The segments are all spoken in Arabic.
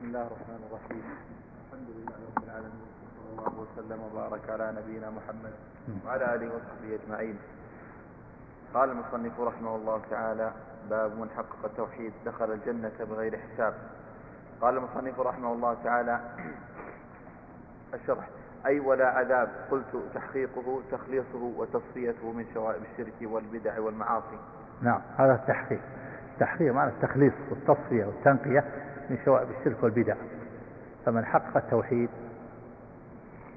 بسم الله الرحمن الرحيم. الحمد لله رب العالمين، صلى الله وسلم وبارك على نبينا محمد وعلى آله وصحبه أجمعين. قال المصنف رحمه الله تعالى: باب من حقق التوحيد دخل الجنة بغير حساب. قال المصنف رحمه الله تعالى: الشرح: أي ولا عذاب. قلت: تحقيقه تخليصه وتصفيته من شوائب الشرك والبدع والمعاصي. نعم، هذا التحقيق. التحقيق معنى التخليص والتصفية والتنقية من شوائب الشرك والبدع. فمن حقق التوحيد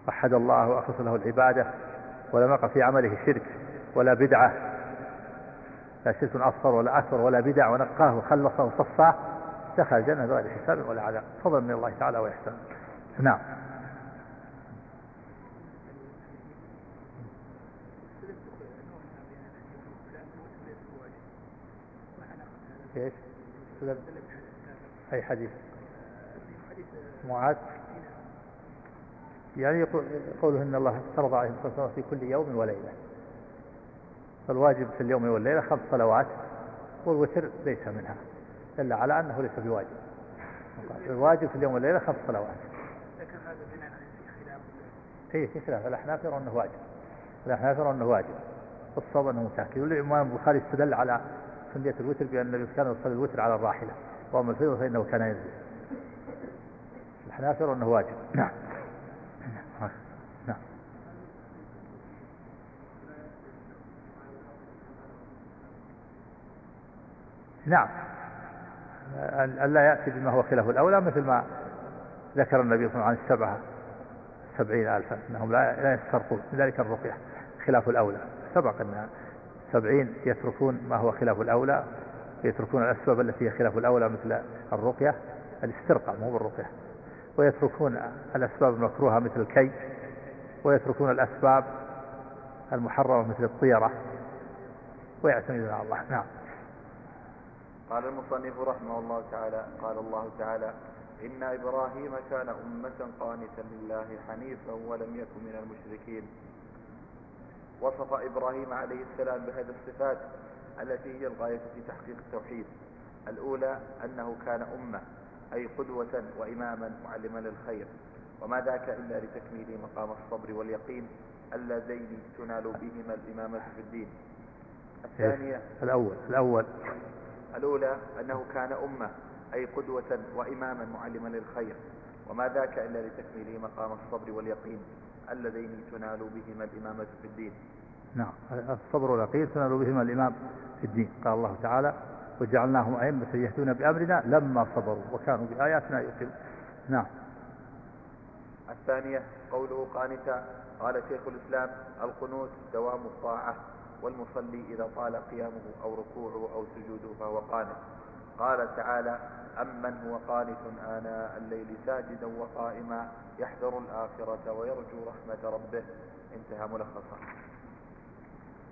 وحد الله وأخلص له العبادة ولم يقع في عمله شرك ولا بدعة، لا شرك أصغر ولا أكبر ولا بدع، ونقاه وخلصه وصفاه، دخل الجنة بغير حساب ولا عذاب، فضلا من الله تعالى وإحسان. نعم. ايش اي حديث معاذ؟ يعني قوله ان الله افترض عليهم صلوات في كل يوم وليله، فالواجب في اليوم والليله 5 صلوات، والوتر ليس منها، دل على انه ليس بواجب. الواجب في اليوم والليله 5 صلوات. لكن هذا بناء في خلاف، في خلاف. الاحناف يرون انه واجب، والصواب انه متاكد. والامام البخاري استدل على سنية الوتر بأن النبي كان يصلي الوتر على الراحلة، وأما الفريضة فإنه كان ينزل. الحناف يرون أنه واجب. نعم. نعم. نعم. ألا يأتي بما هو خلاف الأولى، مثل ما ذكر النبي صلى الله عليه وسلم عن 70,000 أنهم لا يسترقون ذلك الرقية، خلاف الأولى. سبق أن 70 يتركون ما هو خلاف الأولى، يتركون الأسباب التي هي خلاف الأولى مثل الرقية، الاسترقاء مو بالرقية، ويتركون الأسباب المكروهة مثل الكي، ويتركون الأسباب المحرمة مثل الطيرة، ويعتمدون على الله. نعم. قال المصنف رحمه الله تعالى: قال الله تعالى: إن إبراهيم كان أمة قانتا لله حنيفا ولم يكن من المشركين. وصف إبراهيم عليه السلام بهذه الصفات التي هي الغاية في تحقيق التوحيد. الأولى أنه كان أمة، أي قدوة وإماما معلما للخير، وما ذاك إلا لتكميل مقام الصبر واليقين اللذين تنال بهما الإمامة في الدين. الثانية الأولى أنه كان أمة، أي قدوة وإماما معلما للخير، وما ذاك إلا لتكميل مقام الصبر واليقين الذين تنال بهما الإمامة في الدين. نعم، الصبر واليقين تنال بهما الإمام في الدين. قال الله تعالى: وجعلناهم أئمة يهدون بأمرنا لما صبروا وكانوا بآياتنا يوقنون. نعم. الثانية قوله قانتا. قال شيخ الإسلام: القنوت دوام الطاعة، والمصلي إذا طال قيامه أو ركوعه أو سجوده فهو قانت. قال تعالى: أمن هو قانت آناء الليل ساجدا وقائما يحذر الآخرة ويرجو رحمة ربه. انتهى ملخصا.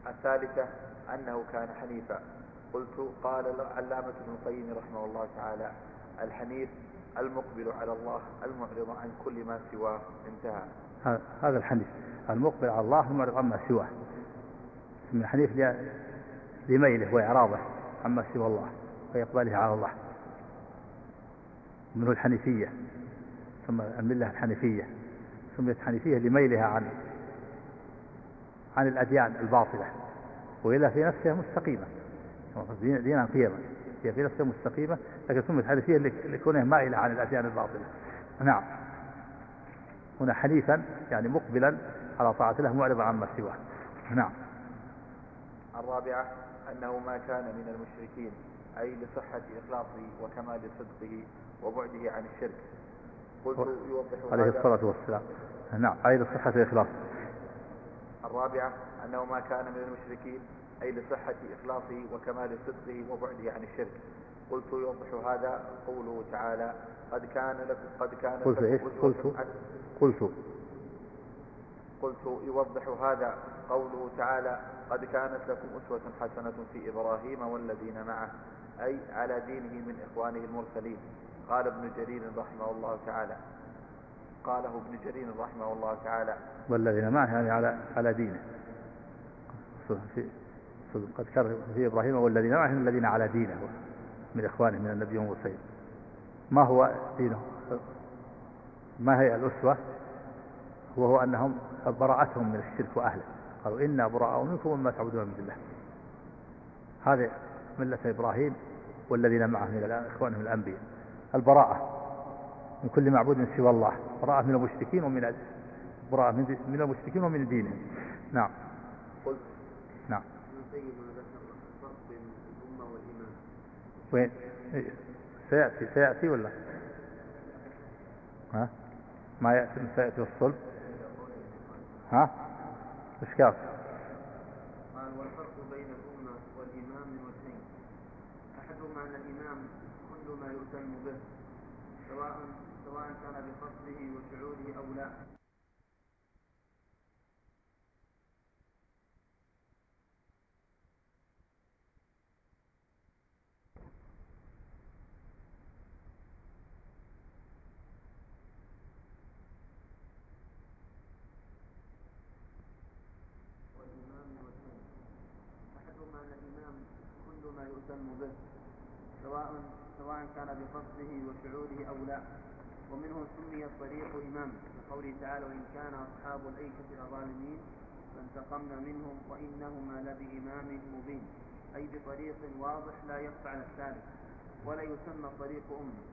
الثالثة أنه كان حنيفا. قلت: قال العلامة ابن القيم رحمه الله تعالى: الحنيف المقبل على الله المعرض عن كل ما سواه. انتهى. هذا الحنيف المقبل على الله المعرض عما سواه. من الحنيف لميله وإعراضه عما سوى الله وإقباله على الله، منه الحنيفية. ثم الملة الحنيفية سميت حنيفية لميلها عن الأديان الباطلة، وإلا في نفسها مستقيمة، دينا قيما، هي في نفسها مستقيمة، لكن سميت حنيفية لكونها مائلة عن الأديان الباطلة. نعم. هنا حنيفا يعني مقبلا على طاعة الله معرضا عما سواه. نعم. الرابعة أنه ما كان من المشركين، أي لصحة إخلاصه وكمال صدقه وبعده عن الشرك. قلت: يوضح عليه الصلاة والسلام. نعم، أي لصحة إخلاصه. الرابعة أنه ما كان من المشركين، أي لصحة إخلاصه وكمال صدقه وبعده عن الشرك. قلت: يوضح هذا قوله تعالى: قلت يوضح هذا قوله تعالى: قد كانت لكم أسوة حسنة في إبراهيم والذين معه، أي على دينه من إخوانه المرسلين. قال ابن جرير رحمه الله تعالى، والذين معه يعني على دينه. قد كان في إبراهيم والذين معه الذين على دينه من إخوانه من النبي والمرسلين. ما هو دينه؟ ما هي الأسوة؟ وهو أنهم براءتهم من الشرك وأهله، قالوا إنا براء منكم وما تعبدون من الله. هذه ملة إبراهيم والذين معه من إخوانهم الأنبياء، البراءة من كل معبود من سوى الله، براءة من المشركين ومن براءة من المشركين ومن دينهم. نعم. قلت نعم. وين سيأتي ولا ها ما يأتي من سيأتي الصلب ها إشكال. قال والفرق بين الأمة والإمام واثنين، أحدهما أن الإمام كل ما يهتم به سواء كان بقصده وشعوره أو لا، سواء كان بقصده وشعوره أو لا. ومنه سمي الطريق إمام لقوله تعالى وإن كان أصحاب الأيكة الظالمين فانتقمنا منهم وإنهما لبإمام مبين، أي بطريق واضح لا يخفى على الثالث، ولا يسمى طريق أمة.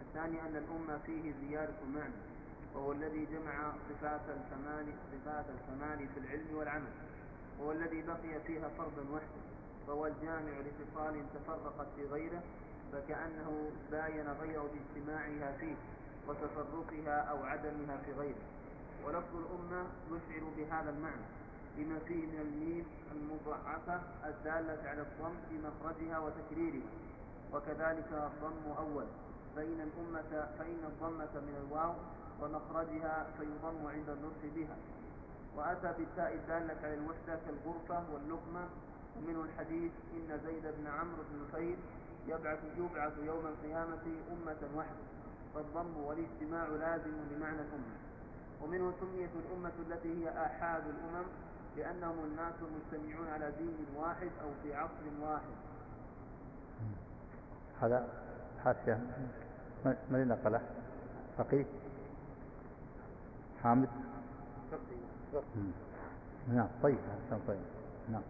الثاني أن الأمة فيه زيادة معنى، وهو الذي جمع صفات الكمال في العلم والعمل، وهو الذي بقي فيها فرد وحده، فهو الجامع لخصال تفرقت في غيره، فكأنه باين غيره باجتماعها فيه وتفرقها أو عدمها في غيره. ولفظ الأمة يشعر بهذا المعنى لما فيه من الميم المضاعفة الدالة على الضم في مخرجها وتكريرها، وكذلك الضم أول فإن الضمة من الواو ومخرجها فيضم عند النطق بها، وأتى بالتاء الدالة على الوحدة كالغرفة واللقمة. ومنه الحديث إن زيد بن عمرو بن نفيل يبعث يوم القيامة أمة واحدة، فالضم والاجتماع لازم لمعنى الأمة. ومنه سميت الأمة التي هي آحاد الأمم، لأنهم الناس مجتمعون على دين واحد أو في عصر واحد. هذا حاشية من نقله فقيه حامد. نعم طيب نعم.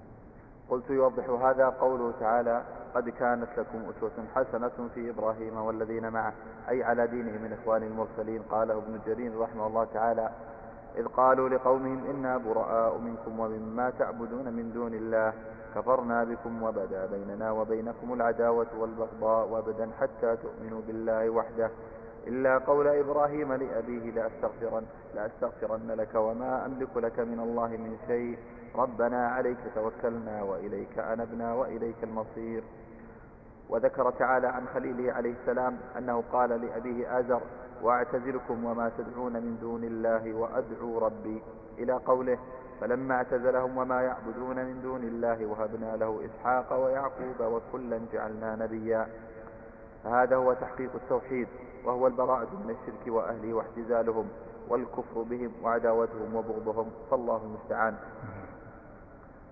قلت يوضح هذا قوله تعالى قد كانت لكم أسوة حسنة في إبراهيم والذين معه، أي على دينه من إخوان المرسلين. قاله ابن جرير رحمه الله تعالى إذ قالوا لقومهم إنا براء منكم ومما تعبدون من دون الله كفرنا بكم وبدا بيننا وبينكم العداوة والبغضاء وبدا حتى تؤمنوا بالله وحده إلا قول إبراهيم لأبيه لأستغفرن لك وما أملك لك من الله من شيء ربنا عليك توكلنا وإليك أنبنا وإليك المصير. وذكر تعالى عن خليله عليه السلام أنه قال لأبيه آزر وأعتزلكم وما تدعون من دون الله وأدعو ربي إلى قوله فلما اعتزلهم وما يعبدون من دون الله وهبنا له إسحاق ويعقوب وكلا جعلنا نبيا. هذا هو تحقيق التوحيد، وهو البراءة من الشرك وأهله واحتزالهم والكفر بهم وعداوتهم وبغضهم، فالله المستعان.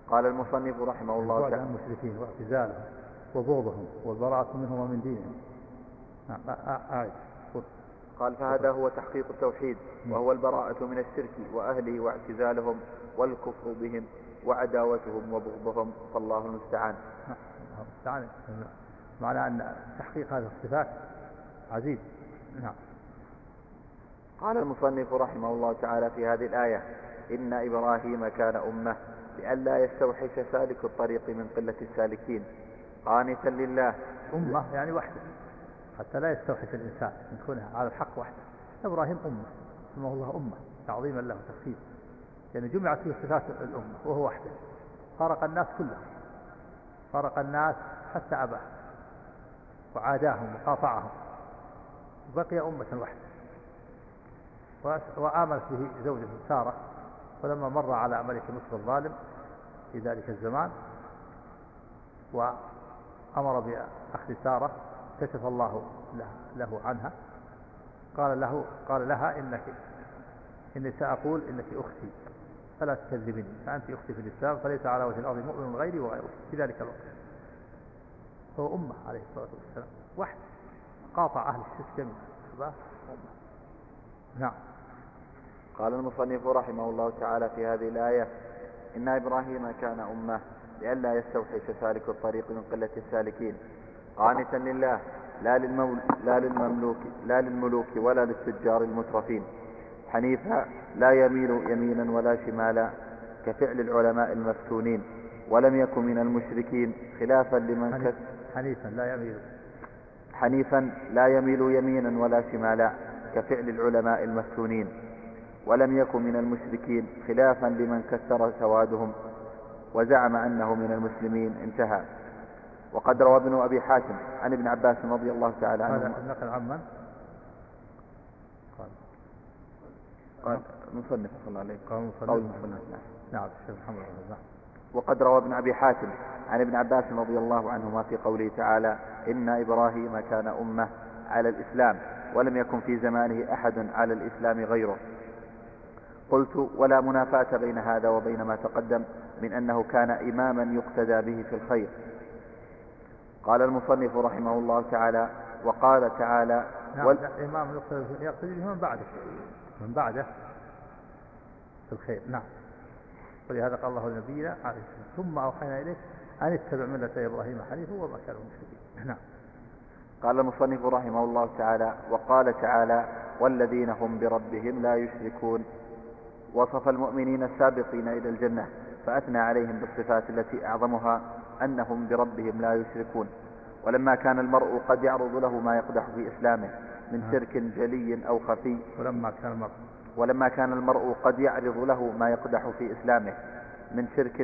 قال المصنف رحمه الله تعالى المشركين واعتزالهم وبغضهم والبراءة منهم ومن دينهم. قال فهذا هو تحقيق التوحيد، وهو البراءة من الشرك وأهله واعتزالهم والكفر بهم وعداوتهم وبغضهم، فالله المستعان. معنى أن تحقيق هذه الصفات عزيز. نعم. قال المصنف رحمه الله تعالى في هذه الآية إن إبراهيم كان أمة لئلا يستوحش سالك الطريق من قلة السالكين قانتا لله. أمة يعني وحدة حتى لا يستوحش الإنسان من كونها على الحق وحدة. إبراهيم أمة سماه الله أمة تعظيما له وتخفيفا، يعني جمعت فيه صفات الأمة وهو وحده، فارق الناس كلهم، فارق الناس حتى أباه وعاداهم وقاطعهم، بقي أمة واحدة. وآمنت به زوجة سارة، فلما مر على ملك مصر الظالم في ذلك الزمان وأمر بأخذ سارة كشف الله له عنها، قال لها إني سأقول إنك أختي فلا تكذبني فأنت أختي في الإسلام فليس على وجه الأرض مؤمن غيري وغيره في ذلك الوقت. هو أمة عليه الصلاة والسلام واحد قاطع أهل الشرك جميعا الركبة. نعم. قال المصنف رحمه الله تعالى في هذه الآية: إن إبراهيم كان أمة لئلا يستوحش سالك الطريق من قلة السالكين، قانتا لله لا للملوك ولا للتجار المترفين، حنيفا لا يميل يمينا ولا شمالا كفعل العلماء المفتونين، ولم يكن من المشركين خلافا لمن كسب حنيفا لا يميل يمينا ولا شمالا كفعل العلماء المفتونين، ولم يكن من المشركين خلافا لمن كثر سوادهم وزعم أنه من المسلمين. انتهى. وقد روى ابن أبي حاتم عن ابن عباس رضي الله تعالى عنه قال المصنف صلى الله عليه وسلم. نعم. وقد روى ابن أبي حاتم عن ابن عباس رضي الله عنهما في قوله تعالى: إن إبراهيم كان أمة على الإسلام ولم يكن في زمانه أحد على الإسلام غيره. قلت: ولا منافاة بين هذا وبين ما تقدم من أنه كان إماما يقتدى به في الخير. قال المصنف رحمه الله تعالى: وقال تعالى: نعم الإمام يقتدي به من بعده في الخير. نعم. ولهذا قال الله لنبينا عليه الصلاة: ثم أوحينا إليك أن اتبع ملة إبراهيم حنيفا وما كان من المشركين. نعم. قال المصنف رحمه الله تعالى: وقال تعالى: والذين هم بربهم لا يشركون. وصف المؤمنين السابقين إلى الجنة فأثنى عليهم بالصفات التي أعظمها أنهم بربهم لا يشركون. ولما كان المرء قد يعرض له ما يقدح في إسلامه من شرك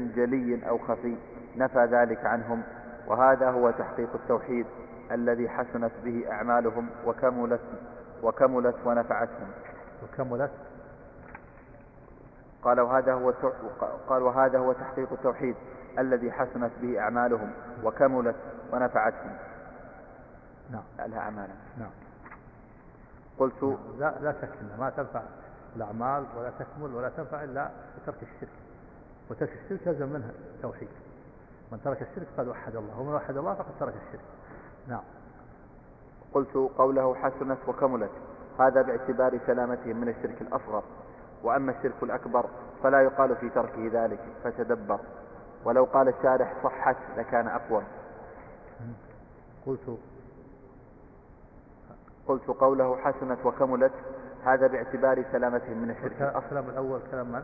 جلي أو خفي، نفى ذلك عنهم، وهذا هو تحقيق التوحيد الذي حسنت به أعمالهم وكملت ونفعتهم. قال وهذا هو تحقيق التوحيد الذي حسنت به أعمالهم وكملت ونفعتهم. نعم. لها أعمالا. نعم. قلت: نعم. لا شك أنها ما تنفع الأعمال ولا تكمل ولا تنفع إلا بترك الشرك، وترك الشرك لازم منها التوحيد. من ترك الشرك قد وحد الله، ومن وحد الله فقد ترك الشرك. نعم. قلت: قوله حسنت وكملت هذا باعتبار سلامتهم من الشرك الأصغر، وأما الشرك الأكبر فلا يقال في تركه ذلك، فتدبر. ولو قال الشارح صحت لكان أقوى. قلت: قوله حسنت وكملت هذا باعتبار سلامتهم من الشرك الأصغر. الأول كلام من؟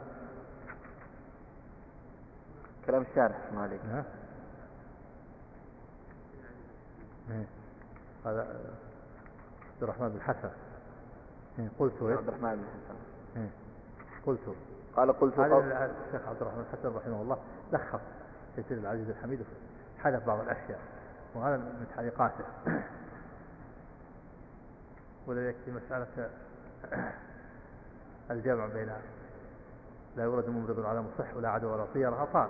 كلام الشارح. مالك هذا عبد الرحمن بن حسن. قلت هذا الشيخ عبد الرحمن الحسن رحمه الله لخص تفسير العزيز الحميد حذف بعض الأشياء، وهذا من تعليقاته. ولا يكفي مسألة الجمع بين لا يورد ممرض على مصح ولا عدو ولا طير أطار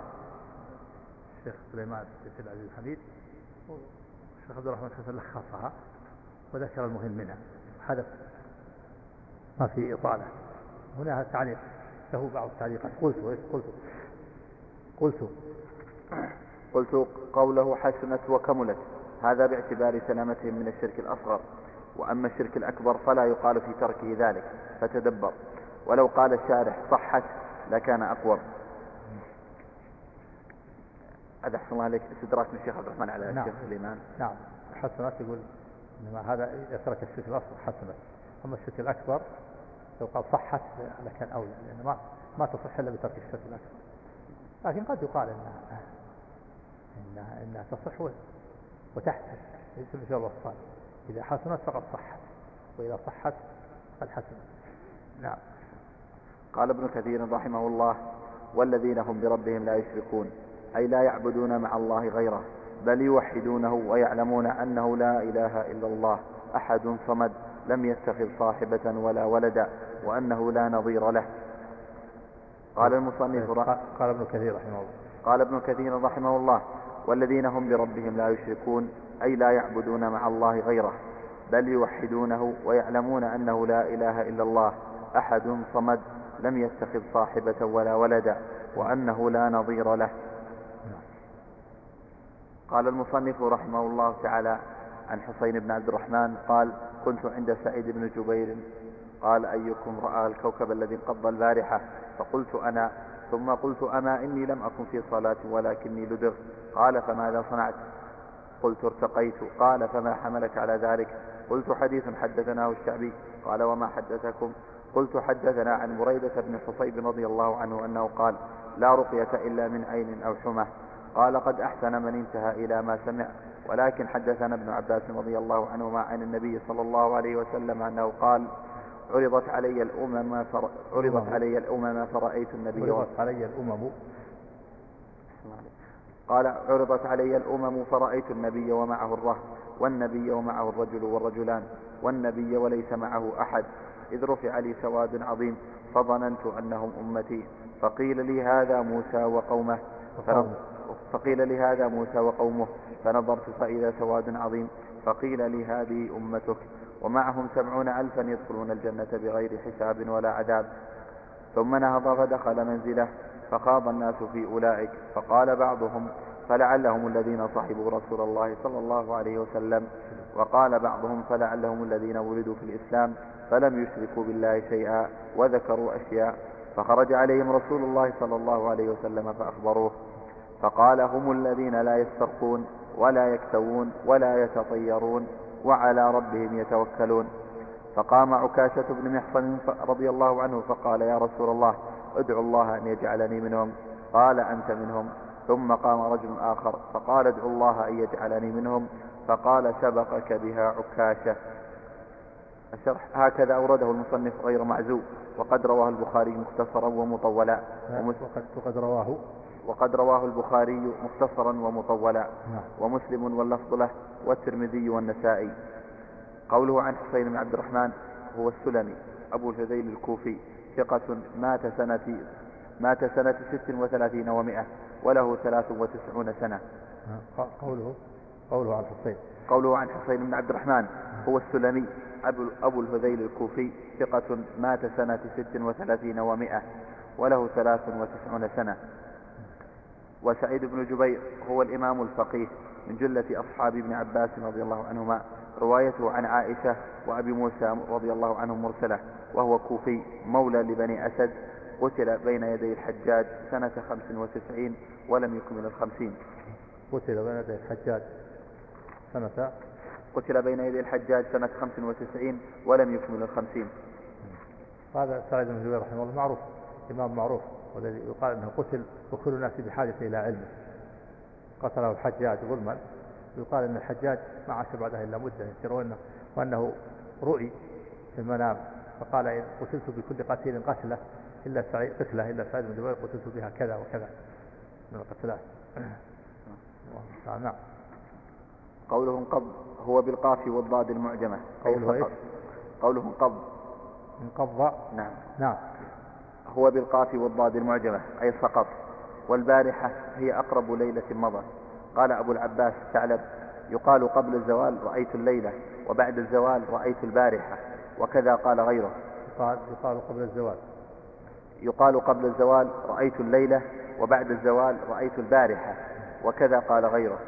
الشيخ سليمان تفسير العزيز الحميد، الشيخ عبد الرحمن الحسن لخصها وذكر المهم منها، حذف ما في إطالة. هنا تعليق له بعض التعليقات. قلت قوله حسنت وكملت هذا باعتبار سلامتهم من الشرك الأصغر، وأما الشرك الأكبر فلا يقال في تركه ذلك، فتدبر. ولو قال الشارح صحت لكان أقوى. هذا أحسن الله عليك استدراك من الشيخ عبد الرحمن على الشيخ سليمان. نعم. حسنت يقول إنما هذا يترك الشرك الأصغر حسنت، أما الشرك الأكبر لو قال صحت لكان أولى، لأن ما تصح إلا بترك الشرك الأكبر. لكن قد يقال إنها تصح وتحسن، يسمى في الوصفان إذا حسنت فقد صحت، وإذا صحت قد حسنت. نعم. قال ابن كثير رحمه الله: والذين هم بربهم لا يشركون، أي لا يعبدون مع الله غيره، بل يوحدونه ويعلمون أنه لا إله إلا الله أحد صمد، لم يتخذ صاحبة ولا ولدا، وأنه لا نظير له. قال المصنف قال ابن كثير رحمه الله: والذين هم بربهم لا يشركون، أي لا يعبدون مع الله غيره، بل يوحدونه ويعلمون أنه لا إله إلا الله أحد صمد، لم يتخذ صاحبة ولا ولدا، وأنه لا نظير له. قال المصنف رحمه الله تعالى: عن حسين بن عبد الرحمن قال: كنت عند سعيد بن جبير قال: أيكم رأى الكوكب الذي انقض البارحة؟ فقلت: أنا. ثم قلت: أما إني لم أكن في صلاة ولكني لدغت. قال: فماذا صنعت؟ قلت: ارتقيت. قال: فما حملك على ذلك؟ قلت: حديث حدثناه الشعبي. قال: وما حدثكم؟ قلت: حدثنا عن بريدة بن حصيب رضي الله عنه أنه قال: لا رقية إلا من عين أو حمى. قال: قد أحسن من انتهى إلى ما سمع. ولكن حدثنا ابن عباس رضي الله عنهما عن النبي صلى الله عليه وسلم أنه قال: عرضت علي الأمم فرأيت النبي ومعه الرهط، والنبي ومعه الرجل والرجلان، والنبي وليس معه أحد، إذ رفع لي سواد عظيم، فظننت أنهم أمتي، فقيل لي هذا موسى وقومه، فنظرت فإذا سواد عظيم، فقيل لي هذه أمتك، ومعهم 70,000 يدخلون الجنة بغير حساب ولا عذاب. ثم نهض فدخل منزله، فخاض الناس في أولئك، فقال بعضهم: فلعلهم الذين صحبوا رسول الله صلى الله عليه وسلم. وقال بعضهم: فلعلهم الذين ولدوا في الإسلام فلم يشركوا بالله شيئا وذكروا أشياء. فخرج عليهم رسول الله صلى الله عليه وسلم فأخبروه، فقال: هم الذين لا يسترقون ولا يكتوون ولا يتطيرون وعلى ربهم يتوكلون. فقام عكاشة بن محصن رضي الله عنه فقال: يا رسول الله، ادعو الله أن يجعلني منهم. قال: أنت منهم. ثم قام رجل آخر فقال: ادعو الله أن يجعلني منهم. فقال: سبقك بها عكاشة. الشرح هكذا أورده المصنف غير معزو، وقد رواه البخاري مختصرا ومطولا. وقد رواه البخاري مختصرا ومطولا ومسلم واللفظ له والترمذي والنسائي. قوله عن حسين بن عبد الرحمن: هو السلمي أبو الهذيل الكوفي، ثقة، مات سنة 36 و100، وله 93 سنة. قوله عن حسين بن عبد الرحمن: هو السلمي أبو الهذيل الكوفي، ثقة، مات سنة 36 و100، وله 93 سنة. وسعيد بن جبير هو الإمام الفقيه من جلة أصحاب ابن عباس رضي الله عنهما، روايته عن عائشة وأبي موسى رضي الله عنه مرسلة، وهو كوفي مولى لبني أسد، قتل بين يدي الحجاج سنة 95 ولم يكمل 50. قتل بين يدي الحجاج سنة 95 ولم يكمل 50. هذا سعيد بن جبير رحمه الله معروف، إمام معروف، والذي يقال أنه قتل وكل الناس بحاجة إلى علمه. قتله الحجاج ظلما، يقال أن الحجاج ما عاش بعدها إلا مدة يفترونه، وأنه رؤي في المنام فقال: إن قتلت بكل قتيل قتله إلا سعيد بن جبير قتلت بها كذا وكذا من القتلات. نعم. قوله انقض هو بالقاف والضاد المعجمة. قوله انقض. نعم. هو بالقاف والضاد المعجمة أي سقط، والبارحة هي أقرب ليلة مضى. قال أبو العباس الثعلب: يقال قبل الزوال رأيت الليلة، وبعد الزوال رأيت البارحة، وكذا قال غيره. يقال قبل الزوال رأيت الليلة، وبعد الزوال رأيت البارحة، وكذا قال غيره،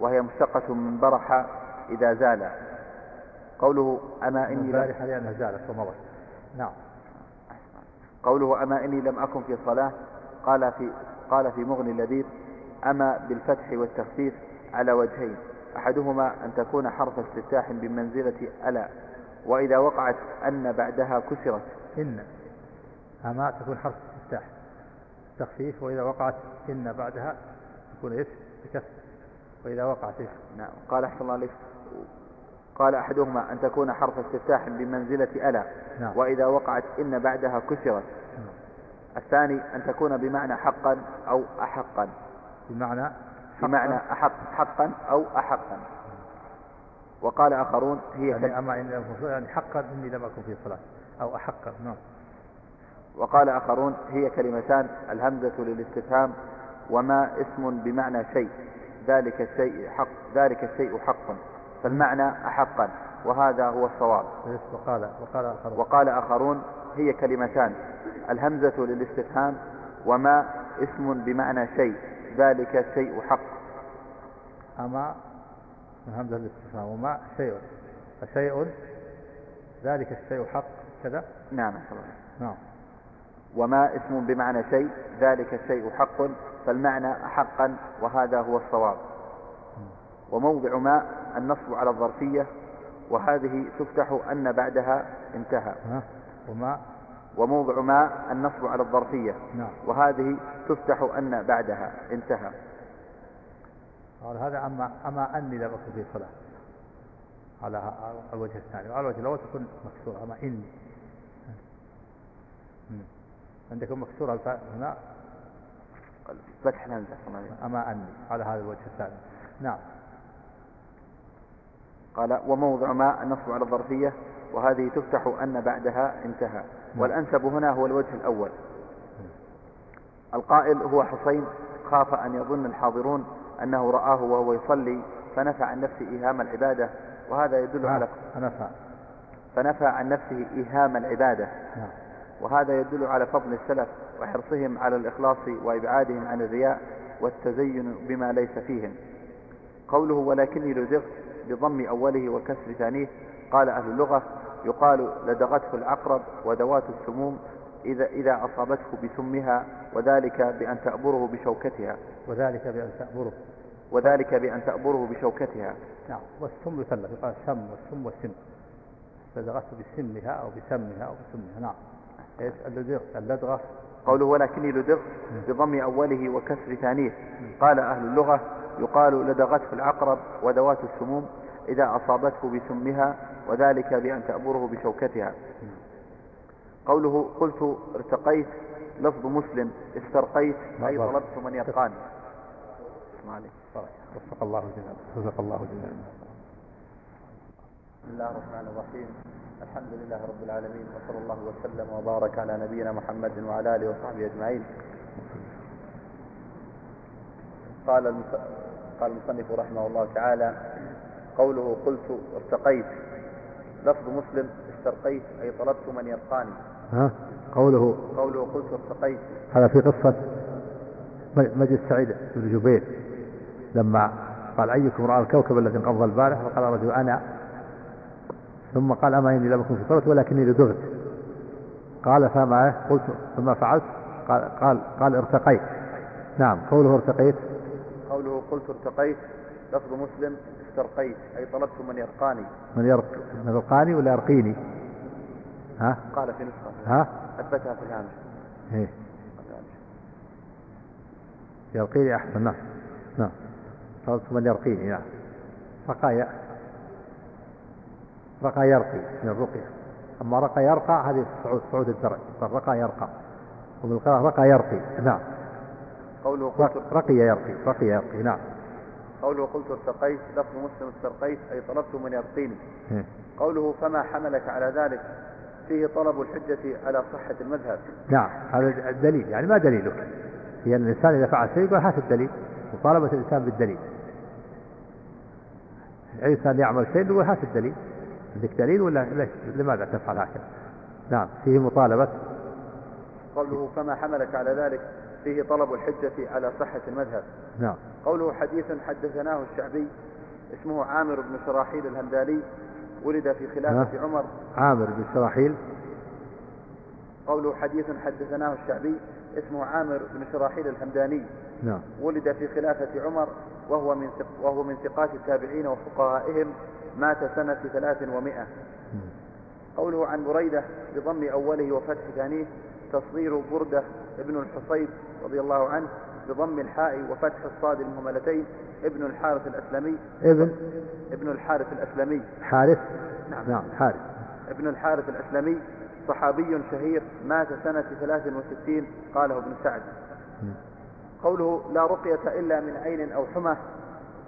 وهي مشتقة من برحة إذا زال. قوله: أما إني البارحة لأنها زالت ومضت. نعم. قوله: أما إني لم أكن في صلاة، قال في مغني اللذيذ: أما بالفتح والتخفيف على وجهين، أحدهما أن تكون حرف استفتاح بمنزلة ألا، وإذا وقعت أن بعدها كسرت. أما تكون حرف استفتاح تخفيف، وإذا وقعت إن بعدها تكون بكسر، وإذا وقعت نعم. قال أحسن الله عليك: قال أحدهما أن تكون حرف استفتاح بمنزلة ألا، وإذا وقعت إن بعدها كسرت. الثاني أن تكون بمعنى حقا أو أحقا، بمعنى حقا أو أحقا. وقال آخرون: هي يعني أما إن حقا إني لم أكن في صلاة أو أحقا. نعم. وقال آخرون: هي كلمتان، الهمزة للاستفهام، وما اسم بمعنى شيء، ذلك الشيء حق، فالمعنى أحقا، وهذا هو الصواب. وقال آخرون: هي كلمتان، الهمزة للاستفهام، وما اسم بمعنى شيء، ذلك الشيء حق. أما من همزة الاستفهام، ومع شيء، فشيء ذلك الشيء حق كذا. نعم خلاص. نعم. وما اسم بمعنى شيء، ذلك الشيء حق، فالمعنى حقا وهذا هو الصواب. وموضع ما النصب على الظرفية، وهذه تفتح أن بعدها انتهى. وما وموضع ما النصب على الظرفية، وهذه تفتح أن بعدها انتهى. قال هذا أما أني لا أقصد في صلاة على الوجه الثاني، وعلى الوجه الأول تكون مكسورة أما إني، عندكم مكسورة الفاء هنا فتح الهمزة أما أني على هذا الوجه الثاني. نعم. قال وموضع ما النصب على الظرفية، وهذه تفتح أن بعدها انتهى. والأنسب هنا هو الوجه الأول. القائل هو حسين، خاف أن يظن الحاضرون أنه رآه وهو يصلي فنفى عن نفسه إيهام العبادة، وهذا يدل على فنفى عن نفسه إيهام العبادة، وهذا يدل على فضل السلف وحرصهم على الإخلاص وإبعادهم عن الرياء والتزين بما ليس فيهم. قوله ولكني لدغت بضم أوله وكسر ثانيه، قال أهل اللغة يقال لدغته العقرب وذوات السموم إذا أصابته بسمها، وذلك بأن تأبره بشوكتها. وذلك بأن تأبره بشوكتها. نعم. والسم يثلث، يقال سم والسم والسم، فدغته بسمها أو بسمها أو بسمها. نعم. اللدغة. قوله ولكني لدغت بضم أوله وكسر ثانيه، قال أهل اللغة يقال لدغته العقرب وذوات السموم إذا أصابته بسمها، وذلك بأن تأبره بشوكتها. قوله قلت ارتقيت لفظ مسلم، استرقيت أي طلبت من يرقاني. وفق الله جميعا. بسم الله الرحمن الرحيم. الحمد لله رب العالمين، وصلى الله وسلم وبارك على نبينا محمد وعلى آله وصحبه أجمعين. قال المصنف رحمه الله تعالى: قوله قلت ارتقيت لفظ مسلم، استرقيت أي طلبت من يرقاني. قوله قلت ارتقيت، هذا في قصة مجلس سعيد بن جبير لما قال أيكم رأى الكوكب الذي انقضى البارح، فقال رجل أنا، ثم قال أما إني لم أكن في صلاة ولكني لدغت، قال فما قلت ثم فعلت، قال قال, قال ارتقيت. نعم. قوله ارتقيت. قوله قلت ارتقيت لفظ مسلم، استرقيت أي طلبت من يرقاني. من يرقاني ولا يرقيني؟ ها؟ قال في نسخة أثبتها في الهامش. إيه. يرقيني أحسن. نعم. طلبت من يرقيني. نعم. رقى يرقي من الرقية، أما رقى يرقى هذه صعود الدرج، رقى يرقى وبالقراءة رقى يرقي. نعم. قوله رقي يرقي. نعم. قوله قلت ارتقيت لفظ مسلم، استرقيت أي طلبت من يرقيني. قوله فما حملك على ذلك، فيه طلب الحجة على صحة المذهب. نعم. هذا الدليل، يعني ما دليلك؟ هي أن الإنسان إذا فعل شيء يقول هات الدليل، وطالبة الإنسان بالدليل. أي إنسان يعمل شيء يقول هات الدليل، عندك دليل ولا ليش؟ لماذا تفعل هكذا؟ نعم، فيه مطالبة. قوله فما حملك على ذلك، فيه طلب الحجة على صحة المذهب. نعم. قوله حديث حدثناه الشعبي، اسمه عامر بن شراحيل الهمداني، ولد في خلافة عمر. عامر بن شراحيل. قوله حديث حدثناه الشعبي، اسمه عامر بن شراحيل الهمداني. نعم. ولد في خلافة عمر، وهو من ثقات التابعين وفقهائهم، مات سنة 300. قوله عن بريدة بضم أوله وفتح ثانيه، تصغير بردة ابن الحصيب رضي الله عنه بضم الحاء وفتح الصاد المهملتين، ابن الحارث الأسلمي. ابن الحارث الأسلمي. حارث. نعم. حارث. ابن الحارث الأسلمي صحابي شهير، مات سنة 63، قاله ابن سعد. قوله لا رقية إلا من عين أو حمى،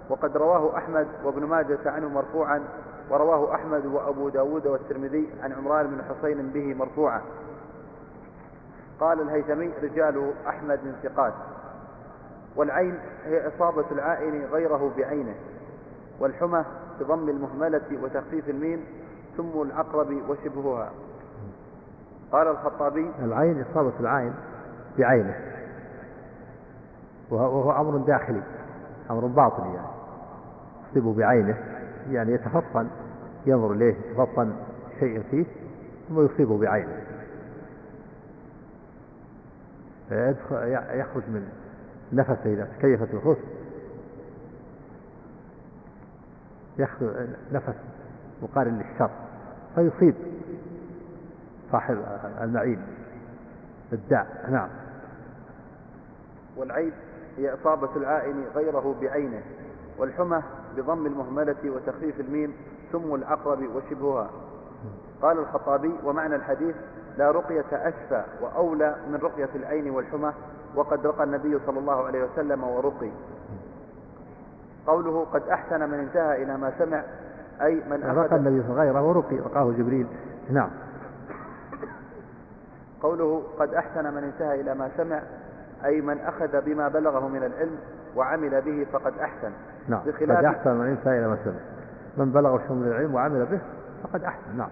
وقد رواه أحمد وابن ماجة عنه مرفوعا، ورواه أحمد وأبو داود والترمذي عن عمران بن حصين به مرفوعا. قال الهيثمي رجال أحمد من ثقات. والعين هي إصابة العائن غيره بعينه. والحمى بضم المهملة وتخفيف الميم، سم العقرب وشبهها. قال الخطابي العين إصابة العين بعينه، وهو أمر داخلي، أمر باطني يعني، يصيب بعينه، يعني يتفطن، ينظر إليه يتفطن شيء فيه ثم يصيب بعينه يخرج من نفسه إذا تكيفت الخص، يخرج نفس مقارن للشر فيصيب صاحب المعين الداع. نعم. والعيب هي إصابة العائن غيره بعينه، والحمى بضم المهملة وتخفيف الميم سم العقرب وشبهها. قال الخطابي: ومعنى الحديث لا رقية أشفى وأولى من رقية العين والحمى، وقد رقى النبي صلى الله عليه وسلم ورقي. قوله: قد أحسن من انتهى إلى ما سمع، أي من رقى النبي غيره ورقي، رقاه جبريل. نعم. قوله: قد أحسن من انتهى إلى ما سمع، أي من أخذ بما بلغه من العلم وعمل به فقد أحسن. نعم. بخلاف قد أحسن من انتهى إلى ما سمع، من بلغه شيء من العلم وعمل به فقد أحسن. نعم.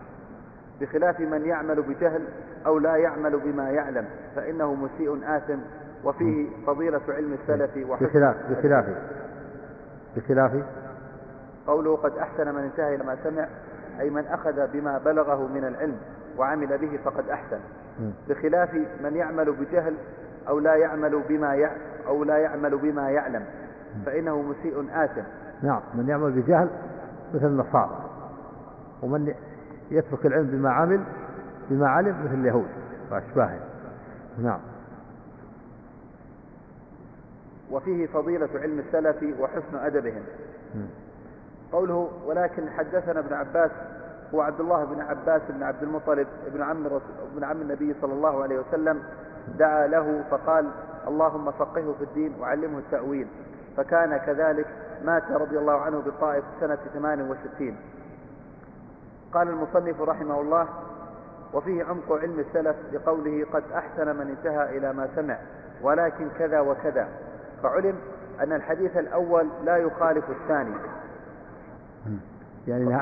بخلاف من يعمل بجهل أو لا يعمل بما يعلم فإنه مسيء آثم، وفيه فضيلة علم السلف وحسن. بخلاف قوله: قد أحسن من انتهى إلى ما سمع، أي من أخذ بما بلغه من العلم وعمل به فقد أحسن. بخلاف من يعمل بجهل أو لا يعمل بما يعلم فإنه مسيء آثم. نعم. من يعمل بجهل مثل النصارى، ومن يترك العلم بما علم مثل اليهود وأشباههم. نعم. وفيه فضيلة علم السلف وحسن أدبهم. قوله: ولكن حدثنا ابن عباس، هو عبد الله بن عباس بن عبد المطلب ابن عم النبي صلى الله عليه وسلم، دعا له فقال: اللهم فقهه في الدين وعلمه التأويل، فكان كذلك. مات رضي الله عنه بالطائف سنة 68. قال المصنف رحمه الله: وفيه عمق علم السلف لقوله: قد أحسن من انتهى إلى ما سمع، ولكن كذا وكذا، فعلم أن الحديث الأول لا يخالف الثاني. يعني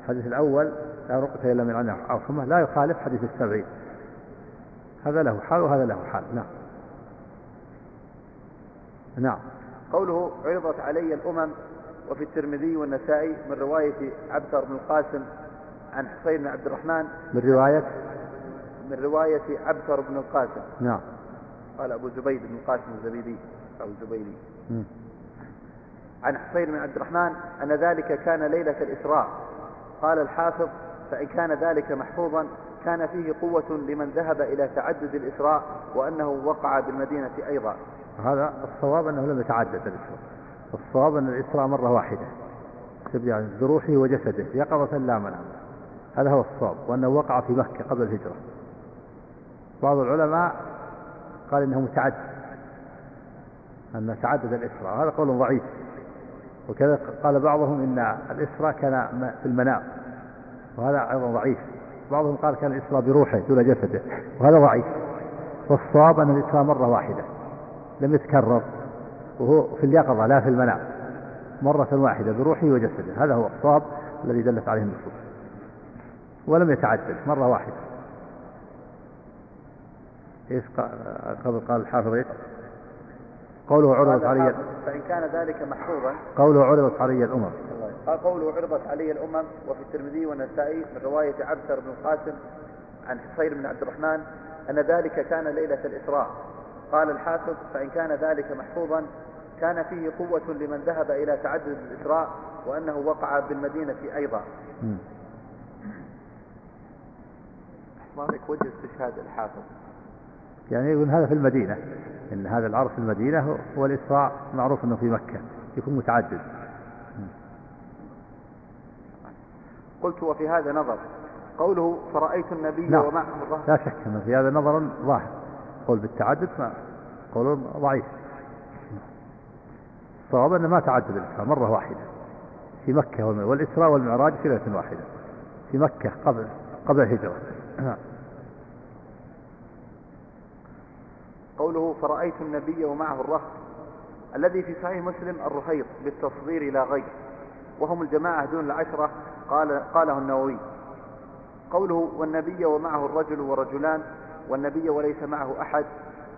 الحديث الأول لا رقية إلا من عنه أو حمى لا يخالف حديث السبعين، هذا له حال وهذا له حال. نعم. نعم. قوله: عرضت علي الأمم، وفي الترمذي والنسائي من رواية عبثر بن القاسم عن حسين بن عبد الرحمن، من رواية عبثر بن القاسم. نعم. قال أبو زبيد بن القاسم الزبيدي أو الزبيدي عن حسين بن عبد الرحمن أن ذلك كان ليلة الإسراء. قال الحافظ: فإن كان ذلك محفوظا كان فيه قوة لمن ذهب إلى تعدد الإسراء، وأنه وقع بالمدينة أيضا. هذا الصواب، أنه لم يتعدد الإسراء. الصواب أن الإسراء مرة واحدة تبدأ عن ذروحه وجسده يقظة لا منام، هذا هو الصواب، وأنه وقع في مكة قبل الهجرة. بعض العلماء قال إنه متعدد، أن تعدد الإسراء، هذا قول ضعيف. وكذا قال بعضهم إن الإسراء كان في المنام، وهذا أيضا ضعيف. بعضهم قال كان الإسراء بروحه دون جسده، وهذا ضعيف. والصواب أن الإسراء مرة واحدة لم يتكرر، وهو في اليقظة لا في المنام، مرة واحدة بروحه وجسده، هذا هو الصواب الذي دلت عليه النصوص، ولم يتعدد مرة واحدة. إيش قال الحافظ؟ قوله: عرضت علي، فإن كان ذلك محفوظا. قوله: عرضت علي الأمم. قوله: عرضت علي الأمم، وفي الترمذي والنسائي من رواية عبثر بن القاسم عن حسين بن عبد الرحمن أن ذلك كان ليلة الإسراء. قال الحافظ: فإن كان ذلك محفوظا كان فيه قوة لمن ذهب إلى تعدد الإسراء، وأنه وقع بالمدينة أيضا. أحمارك وجه استشهاد الحافظ، يعني يقول هذا في المدينة، إن هذا العرض في المدينة، والإسراء معروف أنه في مكة يكون متعدد. قلت: وفي هذا نظر. قوله: فرأيت النبي ومعه الرهب، لا شك أن في هذا نظر ظاهر. قول بالتعدد قول ضعيف. الصواب أنه ما تعدد الإسراء، مرة واحدة في مكة، والإسراء والمعراج في ليلة واحدة في مكة قبل الهجرة. قوله: فرأيت النبي ومعه الرهط، الذي في صحيح مسلم الرهيط بالتصغير لا غير، وهم الجماعة دون العشرة، قاله النووي. قوله: والنبي ومعه الرجل ورجلان، والنبي وليس معه أحد،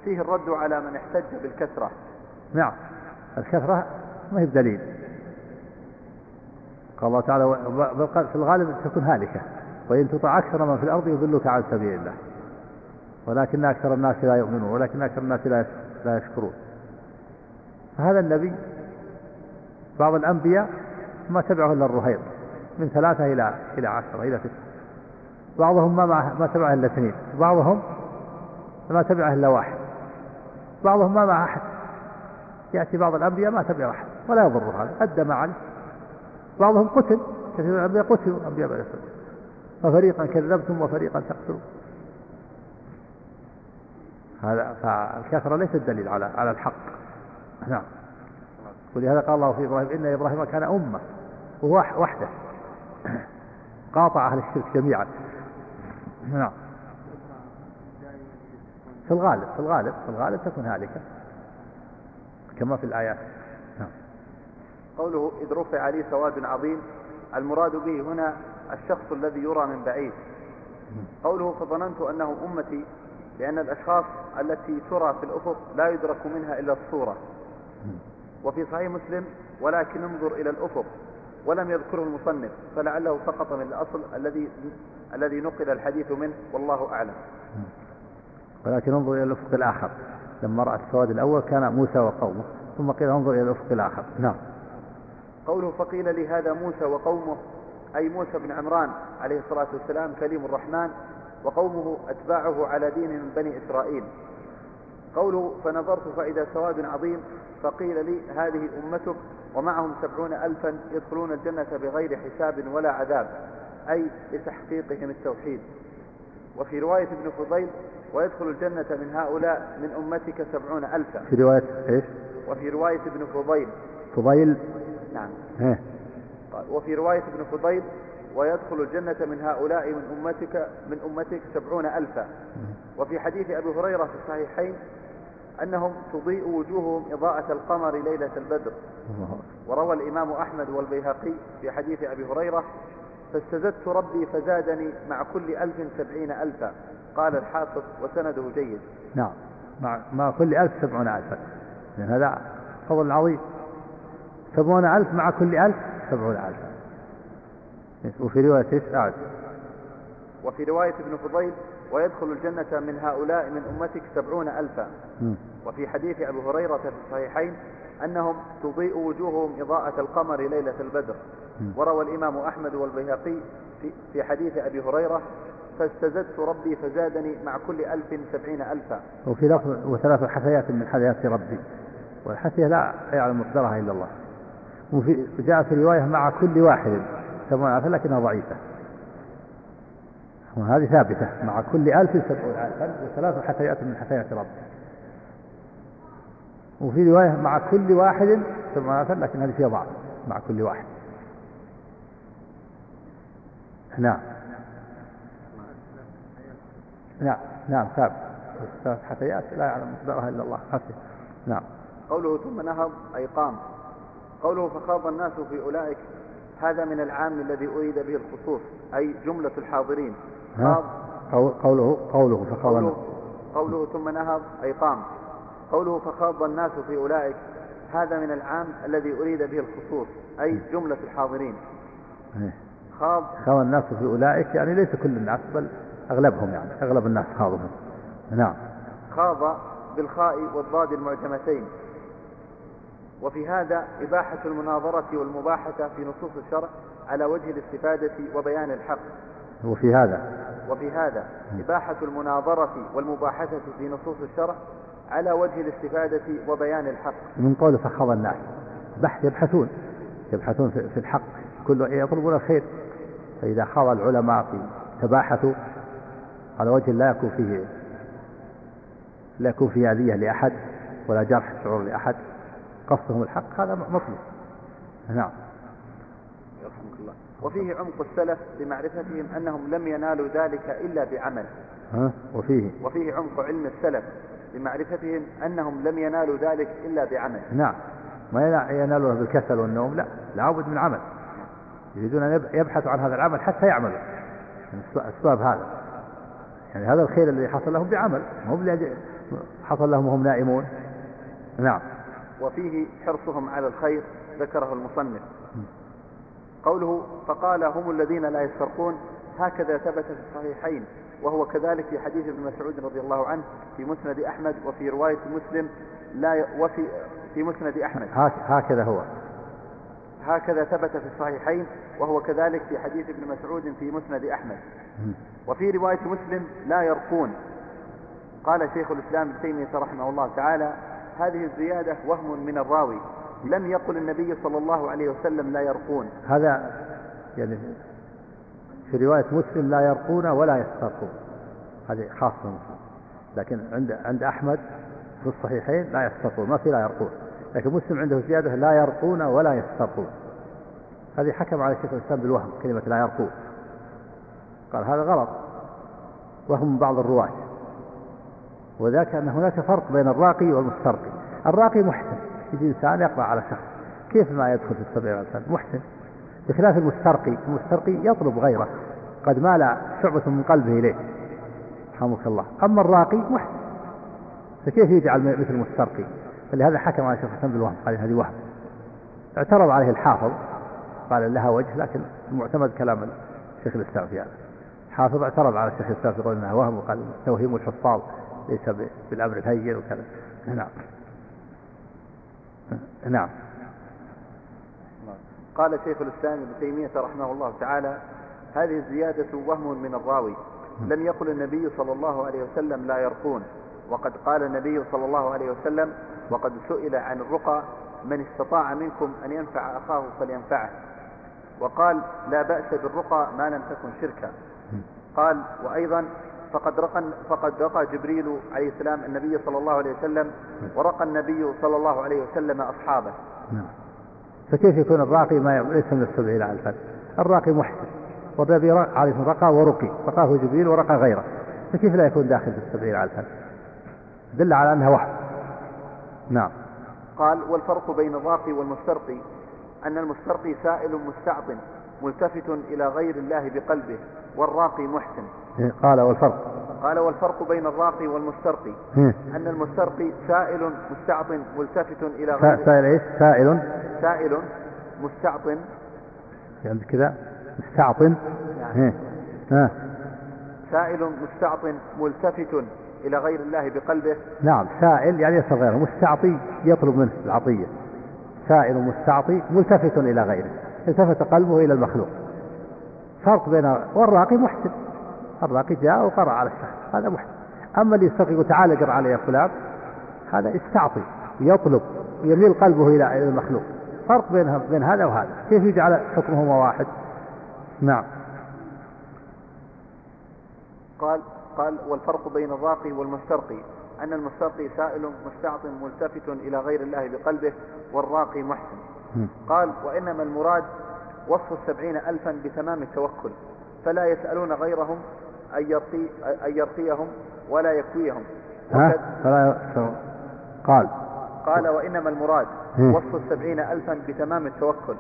فيه الرد على من احتج بالكثرة. نعم. الكثرة ما هي بدليل، قال الله تعالى في الغالب تكون هالكة، وإن تطع أكثر من في الأرض يضلك عن سبيل الله ولكن أكثر الناس لا يؤمنون ولكن أكثر الناس لا يشكرون. فهذا النبي بعض الأنبياء ما تبعه إلا الرهيض من 3 إلى 10 إلى 9، بعضهم ما تبعه إلا 2، بعضهم ما تبعه إلا 1، بعضهم ما مع أحد. يأتي بعض الأنبياء ما تبعه أحد ولا يضر هذا، أدى ما عليه. بعضهم قتل، كثير من الأنبياء قتلوا أنبياء بعد الرسل، ففريقا كذبتم وفريقا تقتلون. هذا فالكثرة ليس الدليل على الحق. نعم، ولهذا قال الله في إبراهيم إن إبراهيم كان أمة وحده قاطع أهل الشرك جميعا. نعم، في الغالب تكون هالكة كما في الآيات. نعم. قوله إذ رفع لي ثواب عظيم، المراد به هنا الشخص الذي يرى من بعيد. قوله فظننت أنهم أمتي، لأن الأشخاص التي ترى في الأفق لا يدرك منها إلا الصورة. وفي صحيح مسلم ولكن انظر إلى الأفق، ولم يذكره المصنف فلعله سقط من الأصل الذي نقل الحديث منه، والله أعلم. ولكن انظر إلى الأفق الآخر، لما رأى السواد الأول كان موسى وقومه، ثم قيل انظر إلى الأفق الآخر. نعم. قوله فقيل لهذا موسى وقومه، أي موسى بن عمران عليه الصلاة والسلام كليم الرحمن، وقومه أتباعه على دين من بني إسرائيل. قوله فنظرت فإذا ثواب عظيم، فقيل لي هذه أمتك ومعهم 70,000 يدخلون الجنة بغير حساب ولا عذاب، أي لتحقيقهم التوحيد. وفي رواية ابن فضيل ويدخل الجنة من هؤلاء من أمتك 70,000. في رواية إيش؟ وفي رواية ابن فضيل. نعم. وفي رواية ابن فضيل ويدخل الجنة من هؤلاء من أمتك 70,000. وفي حديث أبي هريرة في الصحيحين أنهم تضيء وجوههم إضاءة القمر ليلة البدر. وروى الإمام أحمد والبيهقي في حديث أبي هريرة فاستزدت ربي فزادني مع كل 1000 70,000. قال الحافظ وسنده جيد. نعم، مع كل 1000 70,000، لأن هذا فضل عظيم. 70,000 مع كل 1000 70,000. وفي رواية ابن فضيل ويدخل الجنة من هؤلاء من أمتك 70,000. وفي حديث أبي هريرة في الصحيحين أنهم تضيء وجوههم إضاءة القمر ليلة البدر. وروى الإمام أحمد والبيهقي في حديث أبي هريرة فاستزدت ربي فزادني مع كل 1000 70,000. وفي لفظ وثلاث حثيات من حثيات ربي، والحثية لا يعلم مقدرها إلا الله. وجاء في رواية مع كل واحد 70,000 لكنها ضعيفة، وهذه ثابتة مع كل 1000 70,000 وثلاث حثيات من حثيات ربي. وفي رواية مع كل واحد 70,000 لكن هذه فيها ضعف مع كل واحد. نعم ثابت، ثلاث حثيات لا يعلم مقدرها إلا الله. نعم. قوله ثم نهض، أي قام. قوله فخاض الناس في أولئك، هذا من العام الذي أريد به الخصوص، أي جملة الحاضرين. قوله فخاض الناس. قوله ثم نهض، أي قام. قوله فخاض الناس في أولئك، هذا من العام الذي أريد به الخصوص، أي جملة الحاضرين. خاض الناس في أولئك، يعني ليس كل الناس بل أغلبهم، يعني أغلب الناس خاضهم. نعم. خاض بالخاء والضاد المعجمتين. وفي هذا إباحة المناظرة والمباحثة في نصوص الشرع على وجه الاستفادة وبيان الحق. وفي هذا إباحة المناظرة والمباحثة في نصوص الشرع على وجه الاستفادة وبيان الحق. من قول فخاض الناس، يبحثون في الحق، كل يطلبون الخير. فإذا خاض العلماء تباحثوا على وجه لا يكون فيه أذية لأحد ولا جرح شعور لأحد، قصدهم الحق، هذا مطلوب. نعم. وفيه عمق السلف بمعرفتهم أنهم لم ينالوا ذلك إلا بعمل. وفيه عمق علم السلف بمعرفتهم أنهم لم ينالوا ذلك إلا بعمل. نعم، ما ينالونه بالكسل والنوم، لا بد من عمل. يريدون أن يبحثوا عن هذا العمل حتى يعملوا. السبب هذا، يعني هذا الخير الذي حصل لهم بعمل، حصل لهم وهم نائمون. نعم. وفيه حرصهم على الخير ذكره المصنف. قوله فقال هم الذين لا يسترقون هكذا ثبت في الصحيحين، وهو كذلك في حديث ابن مسعود رضي الله عنه في مسند أحمد، وفي رواية مسلم وفي مسند أحمد هكذا ثبت في الصحيحين، وهو كذلك في حديث ابن مسعود في مسند أحمد، وفي رواية مسلم لا يرقون. قال شيخ الإسلام ابن تيمية رحمه الله تعالى: هذه الزيادة وهم من الراوي، لم يقل النبي صلى الله عليه وسلم لا يرقون. هذا يعني في رواية مسلم لا يرقون ولا يسترقون، هذه خاصة مسلم، لكن عند أحمد في الصحيحين لا يسترقون، ما في لا يرقون، لكن مسلم عنده زيادة لا يرقون ولا يسترقون. هذه حكم على شيخ الإسلام بالوهم كلمة لا يرقون، قال هذا غلط وهم بعض الرواة، وذاك أن هناك فرق بين الراقي والمسترقي. الراقي محسن، يجي إنسان يقرأ على شخص كيف ما يدخل في السبع والثمان، محسن، بخلاف المسترقي يطلب غيره، قد مال شعبة من قلبه إليه رحمك الله. أما الراقي محسن، فكيف يجعل مثل المسترقي؟ فلهذا حكم على شيخ الإسلام بالوهم، قال هذه وهم. اعترض عليه الحافظ قال لها وجه، لكن المعتمد كلام شيخ الإسلام في هذا. الحافظ اعترض على شيخ الإسلام يقول أنها وهم، وقال توهيم الحفاظ ليس بالأمر الهين وكذا. نعم. قال شيخ الإسلام ابن تيمية رحمه الله تعالى: هذه الزيادة وهم من الراوي، لم يقل النبي صلى الله عليه وسلم لا يرقون، وقد قال النبي صلى الله عليه وسلم: وقد سئل عن الرقى من استطاع منكم أن ينفع أخاه فلينفعه، وقال: لا بأس بالرقى ما لم تكن شركا. قال: وأيضا فقد رقى جبريل عليه السلام النبي صلى الله عليه وسلم، ورقى النبي صلى الله عليه وسلم أصحابه. فكيف يكون الراقي ما ليس من السبع إلى الفن؟ الراقي محسن، والنبي عليه رقى ورقي، رقاه جبريل ورقى غيره، فكيف لا يكون داخل في السبع إلى الفن؟ دل على أنها وحده. نعم. قال: والفرق بين الراقي والمسترقي أن المسترقي سائل مستعطن ملتفت إلى غير الله بقلبه، والراقي محسن. قال والفرق بين الراقي والمسترقي أن المسترقي سائل مستعطن ملتفت إلى غير الله. سائل إيش؟ سائل مستعطن، يعني كذا مستعطن، يعني سائل مستعطن ملتفت إلى غير الله بقلبه. نعم، سائل يعني يسأل غيره، مستعطي يطلب منه العطية. سائل مستعطي ملتفت إلى غيره، التفت قلبه إلى المخلوق، فرق بين. والراقي محسن، الراقي جاء وقرأ على الشخص، هذا محسن. أما اللي يستطيع تعال اقرأ عليه فلان، هذا استعطي يطلب يميل قلبه إلى المخلوق، فرق بين هذا وهذا، كيف يجعل حكمهما واحد؟ نعم. قال: والفرق بين الراقي والمسترقي أن المسترقي سائل مستعطي ملتفت إلى غير الله بقلبه، والراقي محسن. قال: وإنما المراد وصف 70,000 بتمام التوكل، فلا يسألون غيرهم أن يرقيهم ولا يكويهم. قال: وإنما المراد وصف 70,000 بتمام التوكل،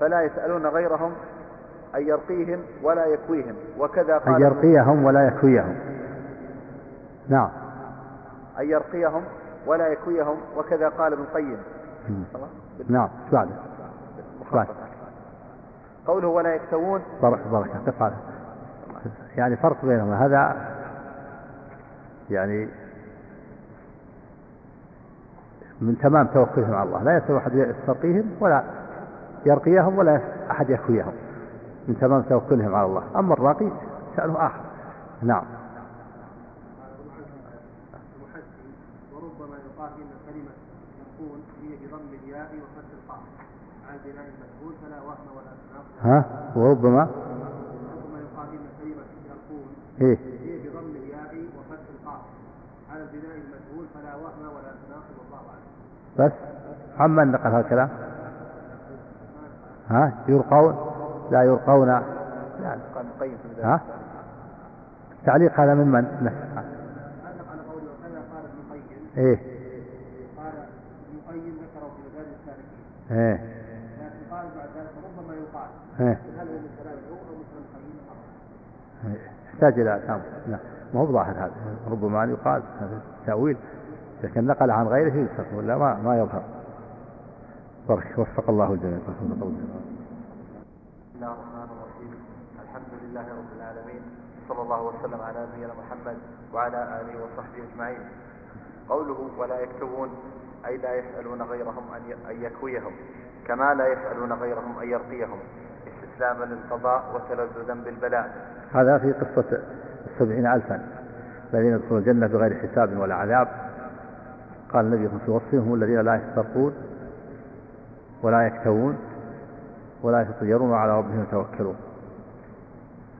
فلا يسألون غيرهم أن يرقيهم ولا يكويهم، وكذا قال أن يرقيهم ولا يكويهم. نعم، أن يرقيهم ولا يكويهم، وكذا قال ابن القيم. نعم. بعد قوله ولا يكتوون بركة تفعل، يعني فرق بينهما. هذا يعني من تمام توكلهم على الله، لا يستطيع أحد يرقيهم ولا يرقيهم ولا أحد يكويهم، من تمام توكلهم على الله. أما الراقي شأنه آخر. نعم. وربما يقال إن كلمة يكون هي بضم الياء وفتح القاف على بناء المجهول فلا وهم ولا تناقض. وربما يقال إن كلمة يكون هي بضم الياء وفتح القاف على بناء المجهول فلا وهم ولا تناقض. الله أعلم. بس عمن نقل هذا الكلام؟ يرقون لا يرقون. يعني التعليق هذا من نفسه. قال ابن القيم ذكره في مدارج السالكين. لكن قال بعد ذلك ربما يقال. هل هو من كلام الروح أو من كلام القيم فقط؟ يحتاج إلى كلام. نعم، ما هو ظاهر هذا. ربما يقال هذا تأويل، لكن نقل عن غيره يوسف ولا ما يظهر. وفق الله الجميع. بسم الله الرحمن الرحيم. الحمد لله رب العالمين، صلى الله وسلم على نبينا محمد وعلى آله وصحبه أجمعين. قوله ولا يكتبون أي لا يسألون غيرهم أن يكويهم كما لا يسألون غيرهم أن يرقيهم، استسلاما للقضاء وتلذذا بالبلاء. هذا في قصة 70,000 الذين يدخلون الجنة بغير حساب ولا عذاب. قال النبي في وصفهم الذين لا يسترقون ولا يكتوون ولا يتطيرون وعلى ربهم يتوكلون.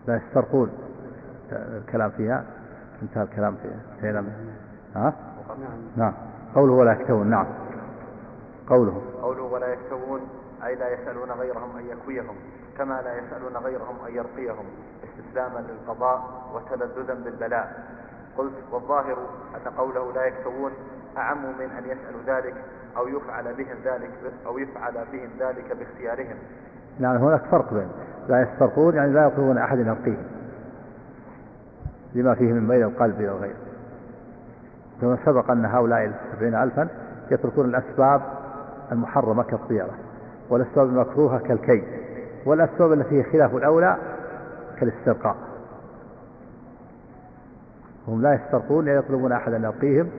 لا يسترقون الكلام فيها، انتهى الكلام فيها. نعم. قوله ولا يكتوون. نعم. قوله ولا يكتوون أي لا يسألون غيرهم أن يكويهم كما لا يسألون غيرهم أن يرقيهم، استسلاما للقضاء وتلذذا بالبلاء. قلت والظاهر أن قوله لا يكتوون أعم من أن يسألوا ذلك أو يفعل بهم ذلك باختيارهم. نعم، هناك فرق بين لا يسترقون يعني لا يطلبون أحد يرقيهم لما فيه من بين القلب إلى الغير، كما سبق أن هؤلاء 70,000 يتركون الأسباب المحرمة كالطيرة والأسباب المكروهة كالكي والأسباب التي هي خلاف الأولى كالاسترقاء. هم لا يسترقون يعني يطلبون أحد يرقيهم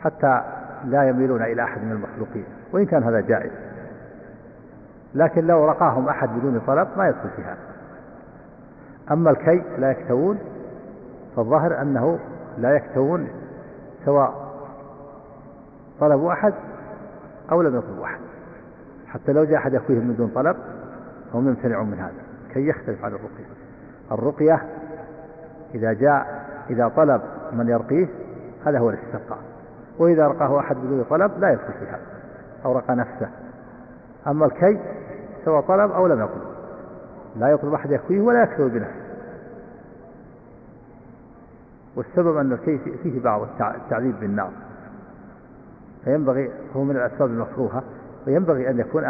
حتى لا يميلون إلى أحد من المخلوقين، وإن كان هذا جائز، لكن لو رقاهم أحد بدون طلب ما يدخل في هذا. أما الكي لا يكتوون فالظاهر أنه لا يكتوون سواء طلبوا أحد أو لم يطلبوا أحد، حتى لو جاء أحد يكويهم من دون طلب هم يمتنعون من هذا. كي يختلف عن الرقية. الرقية إذا طلب من يرقيه هذا هو الاسترقاء، وإذا رقاه أحد بدون طلب لا يدخل في هذا أو رقى نفسه. أما الكي سواء طلب أو لم يطلب، لا يطلب أحد يكويه ولا يكتوي بنفسه. والسبب أن الكي فيه بعض التعذيب بالنار، فينبغي هو من الأسباب المكروهة، وينبغي أن يكون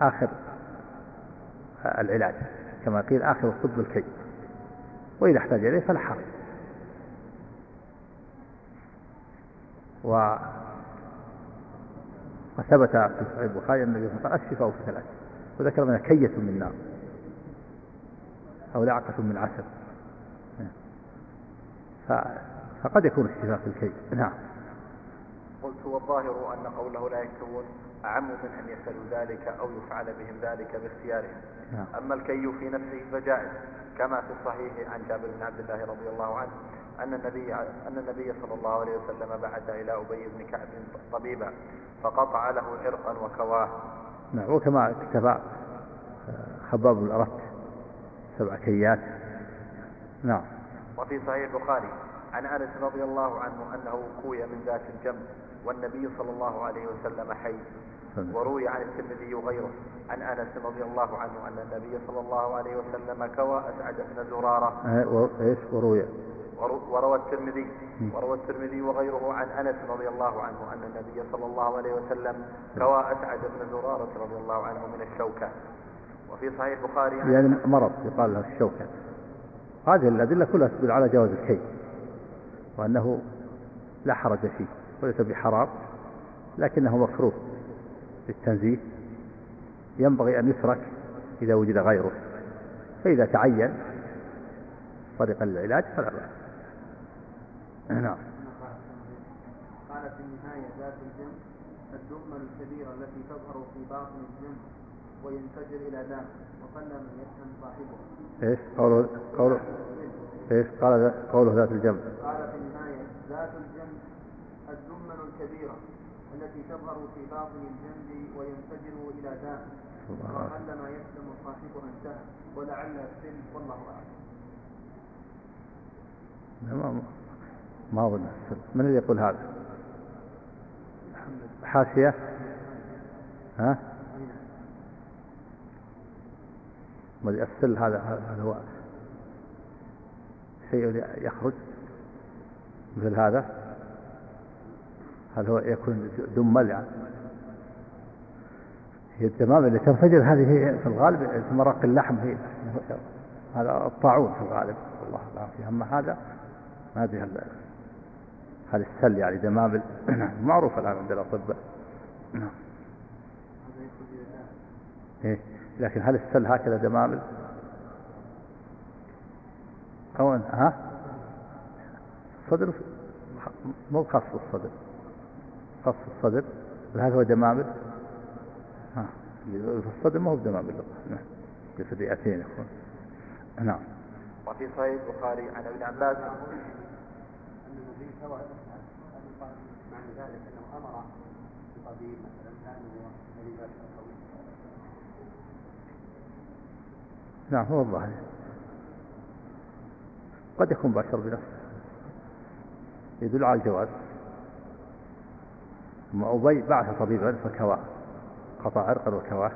آخر العلاج كما قيل آخر الطب الكي، وإذا احتاج إليه فلا حرج. وثبت في صحيح البخاري أن النبي قال الشفاء في 3، وذكر منها كية من نار أو لعقة من عسل، فقد يكون الشفاء في الكي. نعم. قلت والظاهر أن قوله لا يكتوون أعم من أن يسألوا ذلك أو يفعل بهم ذلك باختيارهم. أما الكي في نفسه فجائز، كما في الصحيح عن جابر بن عبد الله رضي الله عنه أن النبي صلى الله عليه وسلم بعث إلى أبي بن كعب طبيبا فقطع له عرقا وكواه. نعم. وكما اكتفى خباب بن الأرت 7 كيات. نعم. وفي صحيح البخاري عن أنس رضي الله عنه أنه كوي من ذات الجنب والنبي صلى الله عليه وسلم حي. وروي عن الترمذي وغيره عن أنس رضي الله عنه أن النبي صلى الله عليه وسلم كوى أسعد بن زرارة. وروى الترمذي وغيره عن أنس رضي الله عنه أن النبي صلى الله عليه وسلم كوى أسعد بن زرارة رضي الله عنه من الشوكة. وفي صحيح البخاري يعني مرض يقال له الشوكة. هذه الأدلة كلها تدل على جواز الكي، وأنه لا حرج فيه، وليس بحرام لكنه مكروه للتنزيه، ينبغي أن يترك إذا وجد غيره، فإذا تعين طريق العلاج فلا بأس. نعم. قال في النهاية ذات الجنب الدمة الكبيرة التي تظهر في باطن الجنب وينفجر إلى دم، وقل من يفهم صاحبه. قوله ذات الجنب. قال في النهاية ذات الجنب الدمة الكبيرة التي تظهر في باطن الجنب وينفجر إلى دم، وقل ما يفهم صاحبه انتهى. ولعل السن والله أعلم. ما أظن. من اللي يقول هذا؟ حاشية. ها؟ ما يفصل هذا هو شيء يخرج مثل هذا، هل هو يكون دمل يعني؟ هي الدمام اللي تنفجر هذه هي في الغالب مرق اللحم، هي هذا الطاعون في الغالب. الله العافية. أما هذا هذا السل يعني دمام معروف الآن عند الأطباء. نعم. لكن هل السل هكذا جمال أو ها صدر مو خص الصدر، خص الصدر هل هو دمامل؟ ها الصدر ما هو بدمامل، نعم بفديئتين يكون. نعم. وفي صحيح البخاري عن ابن عباس أن النبي صلى الله عليه وسلم مع ذلك أنه أمر بطبيب مثلا كان مريضا. نعم هو الظاهر قد يكون بشر بنفسه يدل على الجواز. ما أبي بعث طبيبا فكواه، قطع عرقا وكواه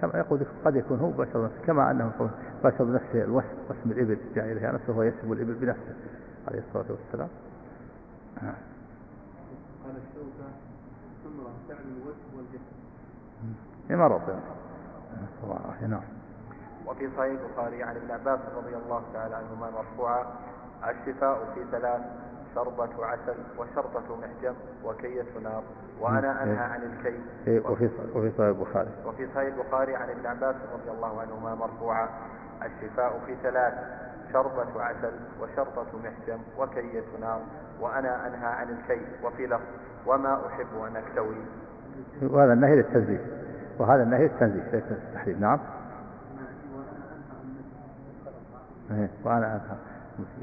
كما يقول قد يكون هو بشر بنفسه، كما أنه بشر بنفسه وسم الإبل جاء إليها نفسه وهو يسم الإبل بنفسه عليه الصلاة والسلام. قال الشوكة ثمرة تعني الوجه والجسم مرض. نعم. وفي صحيح البخاري عن ابن عباس رضي الله تعالى عنهما مرفوعا: الشفاء في ثلاث، شربة عسل وشربة محجم وكية نار، وأنا أنهى عن الكي. وفي صحيح البخاري عن ابن عباس رضي الله عنهما مرفوعا: الشفاء في ثلاث، شربة عسل وشربة محجم وكية نار، وأنا أنهى عن الكي. وفي لفظ: وما أحب أن أكتوي. وهذا النهي للتنزيه، ليس التحريم. نعم.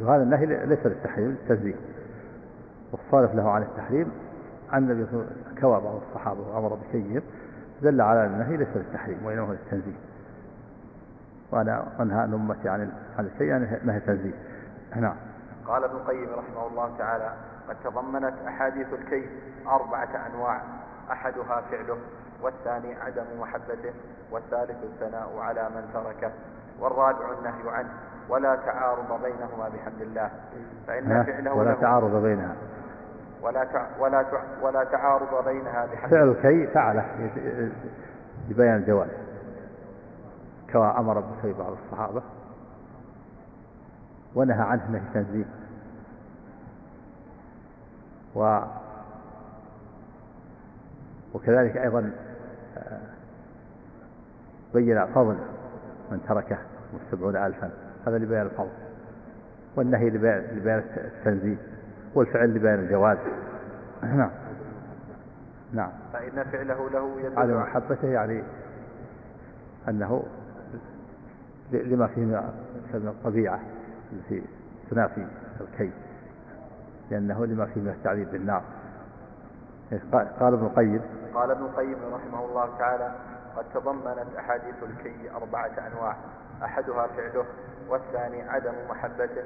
وهذا النهي ليس للتحريم، للتنزيه. والصارف له عن التحريم عن النبي كوى بعض الصحابة وأمر بكيهم دل على النهي ليس للتحريم وإنه للتنزيه. وأنا أنهى أمتي عن الشيء نهي تنزيه. نعم. قال ابن القيم رحمه الله تعالى: قد تضمنت أحاديث الكي 4 أنواع، أحدها فعله، والثاني عدم محبته، والثالث الثناء على من تركه، والرابع النهي عنه، ولا تعارض بينهما بحمد الله. فإن فعله ولا تعارض بينها ولا تعارض بينها بحمد الله. فعل كي فعله ببيان الجواز، كما أمر به بعض الصحابة ونهى عنه نهي تنزيه. وكذلك أيضا بين فضل من تركه 70,000، هذا لبيان الفضل، والنهي لبيان التنزيه، والفعل لبيان الجواز. نعم. نعم. فإن فعله له على محبته، يعني أنه لما فيه من الطبيعة التي تنافي الكي، لأنه لما فيه من التعذيب بالنار. قال ابن القيم رحمه الله تعالى: قد تضمنت أحاديث الكي 4 أنواع، أحدها فعله، والثاني عدم محبته،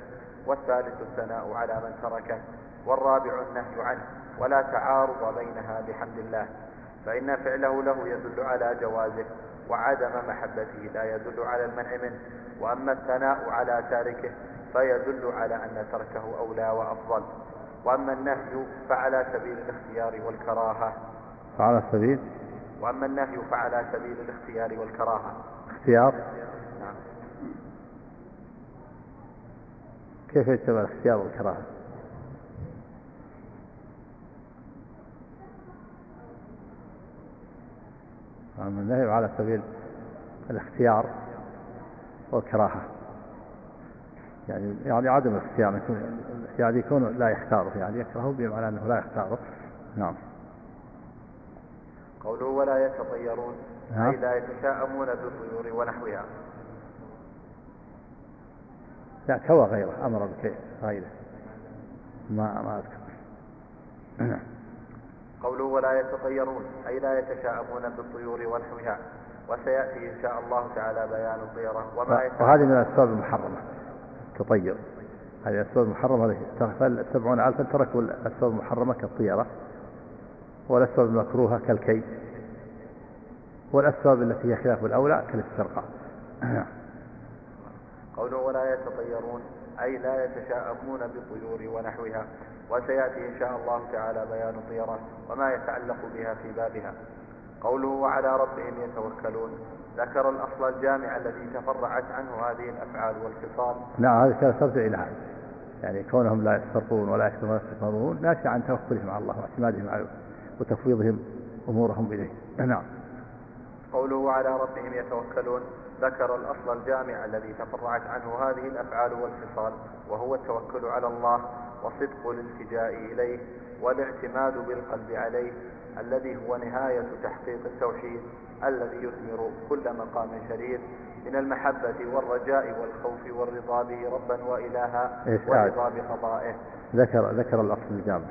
والثالث الثناء على من تركه، والرابع النهي عنه، ولا تعارض بينها بحمد الله. فإن فعله له يدل على جوازه، وعدم محبته لا يدل على المنع منه. وأما الثناء على تاركه فيدل على أن تركه أولى وأفضل. وأما النهي فعلى سبيل الاختيار والكراهة. اختيار؟ نعم. كيف يتبع الاختيار والكراهة؟ وأما النهي على سبيل الاختيار والكراهة، يعني عدم الاختيار، يعني يكون لا يختاره، يعني يكرهه بمعنى أنه لا يختاره. نعم. قوله: ولا يتطيرون، أي لا يتشاءمون بالطيور ونحوها. لا كوى غيره، أمر بكي غيره، ما أذكر. قوله: ولا يتطيرون، أي لا يتشاءمون بالطيور ونحوها. وسيأتي إن شاء الله تعالى بيان الطيرة وهذه من الأسباب المحرمة، تطير. هذه الأسباب المحرمة، تغفل 70,000 تركوا الأسباب المحرمة كالطيرة، والأسباب المكروهة كالكي، والأسباب التي هي خلاف الأولى كالاسترقاء. قوله: ولا يتطيرون، أي لا يتشاءمون بالطيور ونحوها. وسيأتي إن شاء الله تعالى بيان الطيرة وما يتعلق بها في بابها. قوله: وعلى ربهم يتوكلون، ذكر الأصل الجامع الذي تفرعت عنه هذه الأفعال والخصال. نعم. هذا كان سبب إلهي، يعني كونهم لا يسترقون ولا يسترقون ناشئ عن توكلهم على الله واعتمادهم عليه وتفويضهم أمورهم إليه. نعم. قوله على ربهم يتوكلون ذكر الأصل الجامع الذي تفرعت عنه هذه الأفعال والخصال، وهو التوكل على الله وصدق الالتجاء إليه والاعتماد بالقلب عليه، الذي هو نهاية تحقيق التوحيد الذي يثمر كل مقام شريف من المحبة والرجاء والخوف والرضا به ربا وإلها ورضا بقضائه. ذكر الأصل الجامع.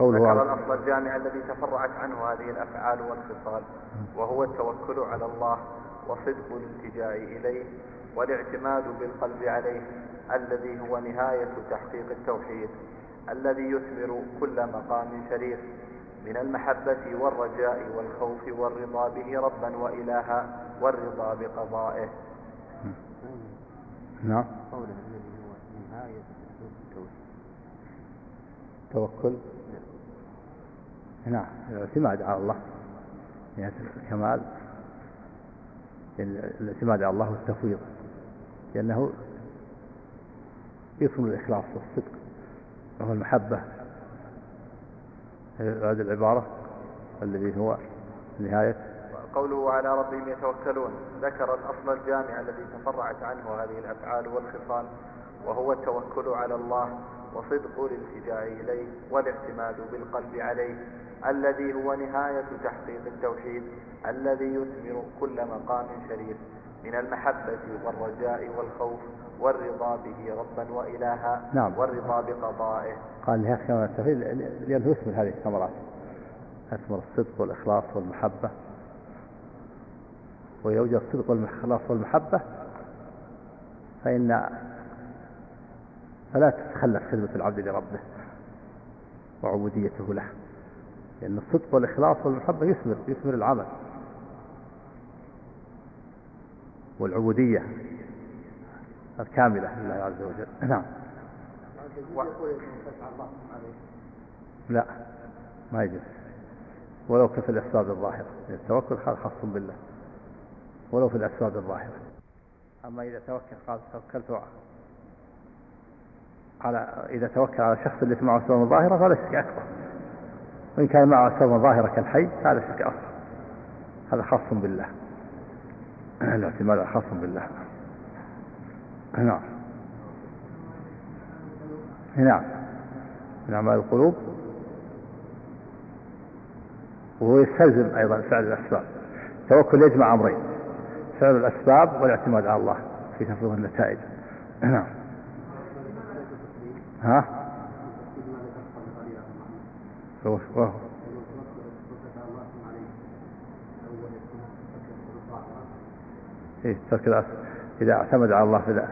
ذكر الأصل الجامع الذي تفرعت عنه هذه الأفعال والخصال، وهو التوكل على الله وصدق الالتجاء إليه والاعتماد بالقلب عليه، الذي هو نهاية تحقيق التوحيد الذي يثمر كل مقام شريف من المحبة والرجاء والخوف والرضا به ربا وإلها والرضا بقضائه. نعم. قوله الذي هو نهاية التوكل. نعم، الاعتماد على الله نهاية الكمال، الاعتماد على الله والتفويض، لأنه يثمر الإخلاص والصدق وهو المحبة. هذه العبارة الذي هو نهاية. قوله على ربهم يتوكلون ذكر الأصل الجامع الذي تفرعت عنه هذه الأفعال والخصال، وهو التوكل على الله وصدق الالتجاء إليه والاعتماد بالقلب عليه، الذي هو نهاية تحقيق التوحيد الذي يثمر كل مقام شريف من المحبة والرجاء والخوف والرضا به ربا وإلها. نعم. والرضا بقضائه. قال لها كما تفيد لأنه يثمر هذه الثمرات، يثمر الصدق والإخلاص والمحبة، ويوجد الصدق والإخلاص والمحبة فلا تتخلف خدمة العبد لربه وعبوديته له، لأن الصدق والإخلاص والمحبة يثمر العمل والعبودية الكاملة لله عز وجل. نعم. لا ما يجوز ولو في الأسباب الظاهرة، التوكل خاص بالله ولو في الأسباب الظاهرة. أما إذا توكل قال توكلت على، إذا توكل على شخص اللي معه أسباب ظاهرة فهذا شرك أكبر، وإن كان معه أسباب ظاهرة كالحي فهذا شرك أصغر، هذا خاص بالله، الاعتماد خاص بالله. نعم. نعم. من أعمال القلوب، وهو يستلزم أيضا فعل الأسباب. التوكل يجمع أمرين: فعل الأسباب والاعتماد على الله في تفويض النتائج. نعم. ها؟ وهو ترك إذا اعتمد على الله،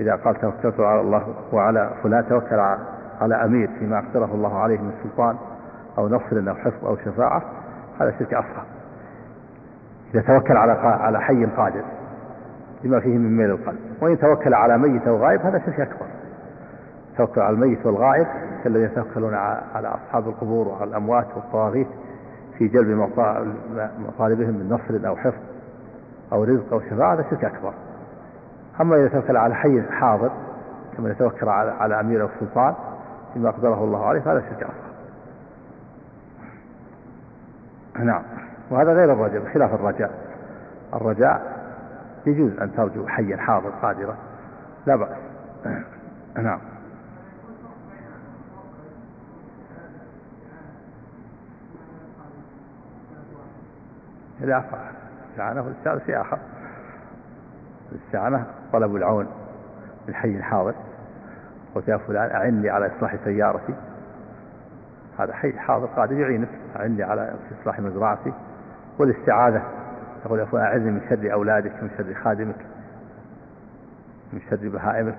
إذا قال توكلت على الله وعلى فلان، توكل على أمير فيما اقتره الله عليه من سلطان أو نصر أو حفظ أو شفاعة، هذا شرك أصغر. إذا توكل على حي قادر لما فيه من ميل القلب، وإن توكل على ميت أو غائب هذا شرك أكبر. توكل على الميت والغائب كالذين يتوكلون على أصحاب القبور وعلى الأموات والطواغيت في جلب مطالبهم من نصر أو حفظ أو رزق أو شفاعة، هذا شرك أكبر. أما إذا توكل على حي حاضر كما يتوكل على أمير أو سلطان فيما أقدره الله عليه، هذا شرك أصغر. نعم. وهذا غير الرجاء، بخلاف الرجاء، الرجاء يجوز أن ترجو حيا حاضر قادرا لا بأس. نعم. لا فعل استعانة، والسعر شيء آخر. الاستعانة طلب العون للحي الحاضر، قلت يا فلان أعني على إصلاح سيارتي، هذا حي حاضر قاعد يعينك، أعني على إصلاح مزرعتي. والاستعاذة تقول يا فلان أعذني من شر أولادك، من شر خادمك، من شر بهائمك،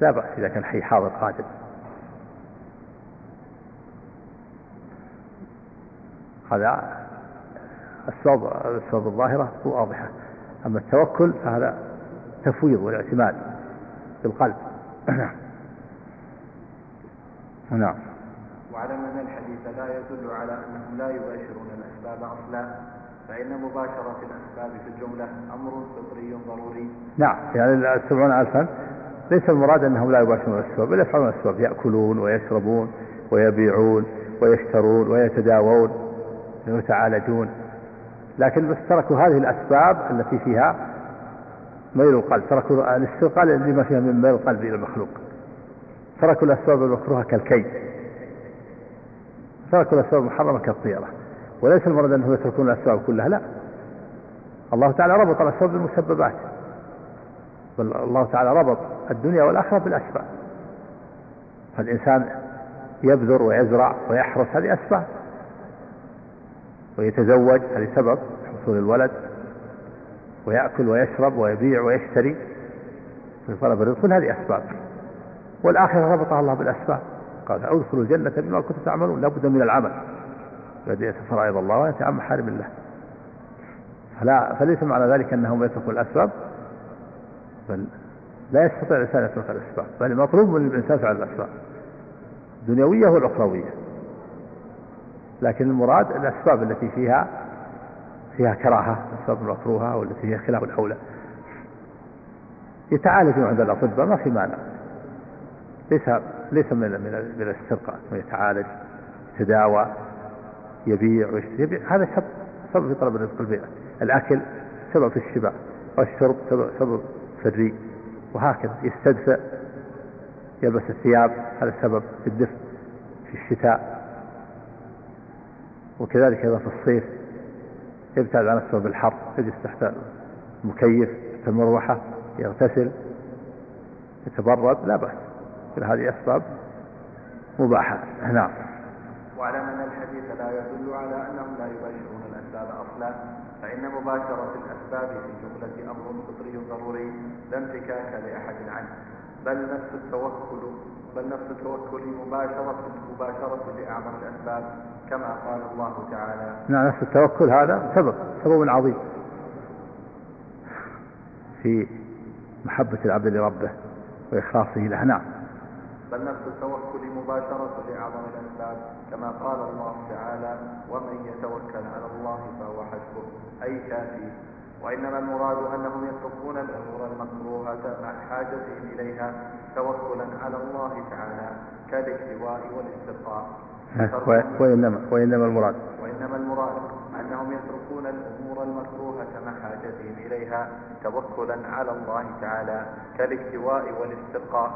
لا بأس إذا كان حي حاضر قادم. هذا الصواب، الظاهرة واضحة. أما التوكل فهذا تفويض والاعتماد بالقلب. نعم. وعلم أن الحديث لا يدل على أنهم لا يباشرون الأسباب أصلا، فإن مباشرة الأسباب في الجملة أمر فطري ضروري. نعم. يعني 70,000 ليس المراد أنهم لا يباشرون الأسباب، بل يفعلون الأسباب، يأكلون ويشربون ويبيعون ويشترون ويتداوون ويتعالجون، لكن بس تركوا هذه الأسباب التي فيها ميل القلب، تركوا الاستثقال لما فيها من ميل القلب إلى المخلوق، تركوا الأسباب المكروهة كالكيد، تركوا الأسباب المحرمة كالطيرة. وليس المراد أنهم يتركون الأسباب كلها، لا، الله تعالى ربط الأسباب بالمسببات، بل الله تعالى ربط الدنيا والآخرة بالأسباب. فالإنسان يبذر ويزرع ويحرس، هذه أسباب، ويتزوج، هذه سبب حصول الولد، ويأكل ويشرب ويبيع ويشتري في طلب الرزق، هذه أسباب. والآخرة ربطها الله بالأسباب، قال أدخلوا الجنة بما كنتم تعملون، لابد من العمل، يدعي فرائض الله وينتهي عن محارم الله. فليس معنى ذلك أنهم يتركوا الأسباب، بل لا يستطيع الإنسان أن يترك الأسباب، بل مطلوب من الإنسان فعل الأسباب الدنيوية والأخروية، لكن المراد الأسباب التي فيها كراهة، الأسباب المكروهة والتي هي خلاف الأولى. يتعالجون عند الأطباء ما في معنى، ليس من الاسترقاء، يتعالج، يتداوى، يبيع ويشتري، هذا سبب في طلب الرزق البيع، الأكل سبب في الشبع، والشرب سبب في الري، وهكذا. يستدفئ، يلبس الثياب، هذا سبب في الدفء في الشتاء، وكذلك ايضا في الصيف يبتعد عن نفسه بالحر، يجلس تحت المكيف تحت المروحة، يغتسل، يتبرد، لا بأس، كل هذه أسباب مباحة. نعم. وعلى أن الحديث لا يدل على أنهم لا يباشرون الأسباب أصلا، فإن مباشرة الأسباب في الجملة أمر فطري ضروري لا انفكاك لأحد عنه، بل نفس التوكل مباشرة لأعظم الأسباب، كما قال الله تعالى. نعم، نفس التوكل هذا سبب عظيم في محبة العبد لربه وإخلاصه له. نعم، بل نفس التوكل مباشرة لأعظم الأسباب، كما قال الله تعالى: ومن يتوكل على الله فهو حسبه، أي كافيه. وإنما المراد أنهم يتركون الأمور المكروهة مع حاجتهم إليها توكلا على الله تعالى، كالاكتواء والاستسقاء. وإنما المراد أنهم يتركون الأمور المكروهة مع حاجتهم إليها توكلا على الله تعالى كالاكتواء والاستسقاء،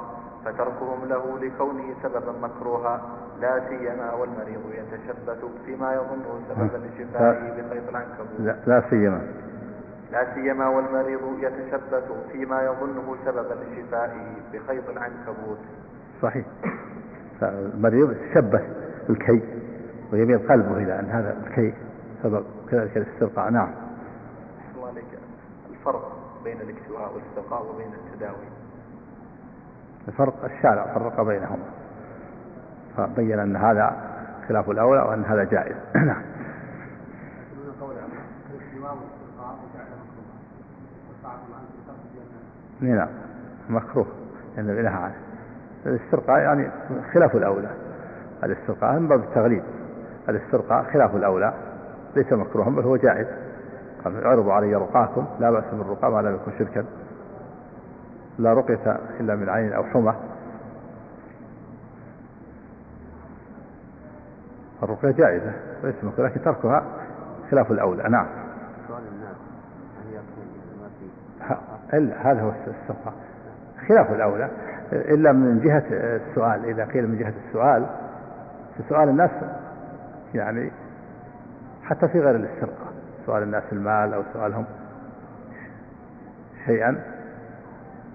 فتركهم له لكونه سببا مكروها، لا سيما والمريض يتشبث فيما يظنه سببا لشفائه بخيط العنكبوت. لا سيما والمريض يتشبث فيما يظنه سببا لشفائه بخيط العنكبوت. صحيح، فالمريض يتشبث بالكي ويميل قلبه الى ان هذا الكي سبب، كذلك الاسترقاء. نعم. الله عليك، الفرق بين الاكتواء والاسترقاء وبين التداوي. الفرق الشارع فرق بينهما، فبين ان هذا خلاف الاولى وان هذا جائز. نعم. نعم، مكروه لأنه يعني إلها عنه. الاسترقاء يعني خلاف الأولى، الاسترقاء من باب التغليب، الاسترقاء خلاف الأولى، ليس مكروها بل هو جائز. قال: عرضوا علي رقاكم، لا بأس بالرقاء ما لم يكن شركا، لا رقية إلا من عين أو حمى. الرقية جائزة وليس مكروه، لكن تركها خلاف الأولى. نعم. هذا هو السرقة خلاف الأولى، إلا من جهة السؤال. إذا قيل من جهة السؤال، في سؤال الناس يعني حتى في غير السرقة، سؤال الناس المال أو سؤالهم شيئا،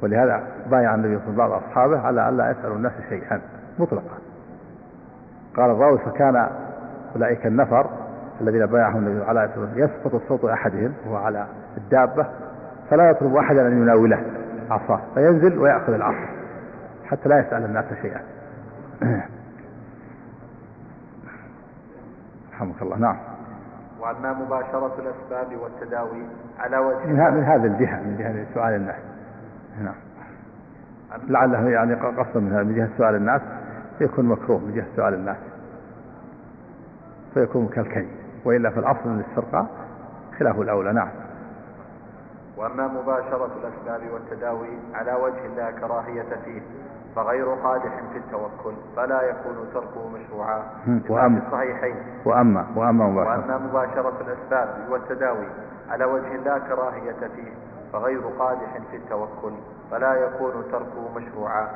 ولهذا بايع النبي صلى الله عليه وسلم أصحابه على ألا يسألوا الناس شيئا مطلقا. قال الراوي: فكان أولئك النفر الذين بايعهم النبي على ألا يسألوا، يسقط صوت أحدهم وهو على الدابة فلا يطلب أحدا أن يناوله عصاه، فينزل ويأخذ العصا حتى لا يسأل الناس شيئا. رحمك الله. نعم. وعما مباشرة الأسباب والتداوي على وجه من هذا الجهة، من جهة سؤال الناس. نعم. لعله يعني قصد من هذا، من جهة سؤال الناس يكون مكروه، من جهة سؤال الناس فيكون كالكي، وإلا في الأصل الاسترقاء خلاف الأولى. نعم. وأما مباشرة الأسباب والتداوي على وجه لا كراهية فيه فغير قادح في التوكل، فلا يكون تركه مشروعا. وأما الصحيحين وأما مباشرة الأسباب والتداوي على وجه لا كراهية فيه فغير قادح في التوكل، فلا يكون تركه مشروعا،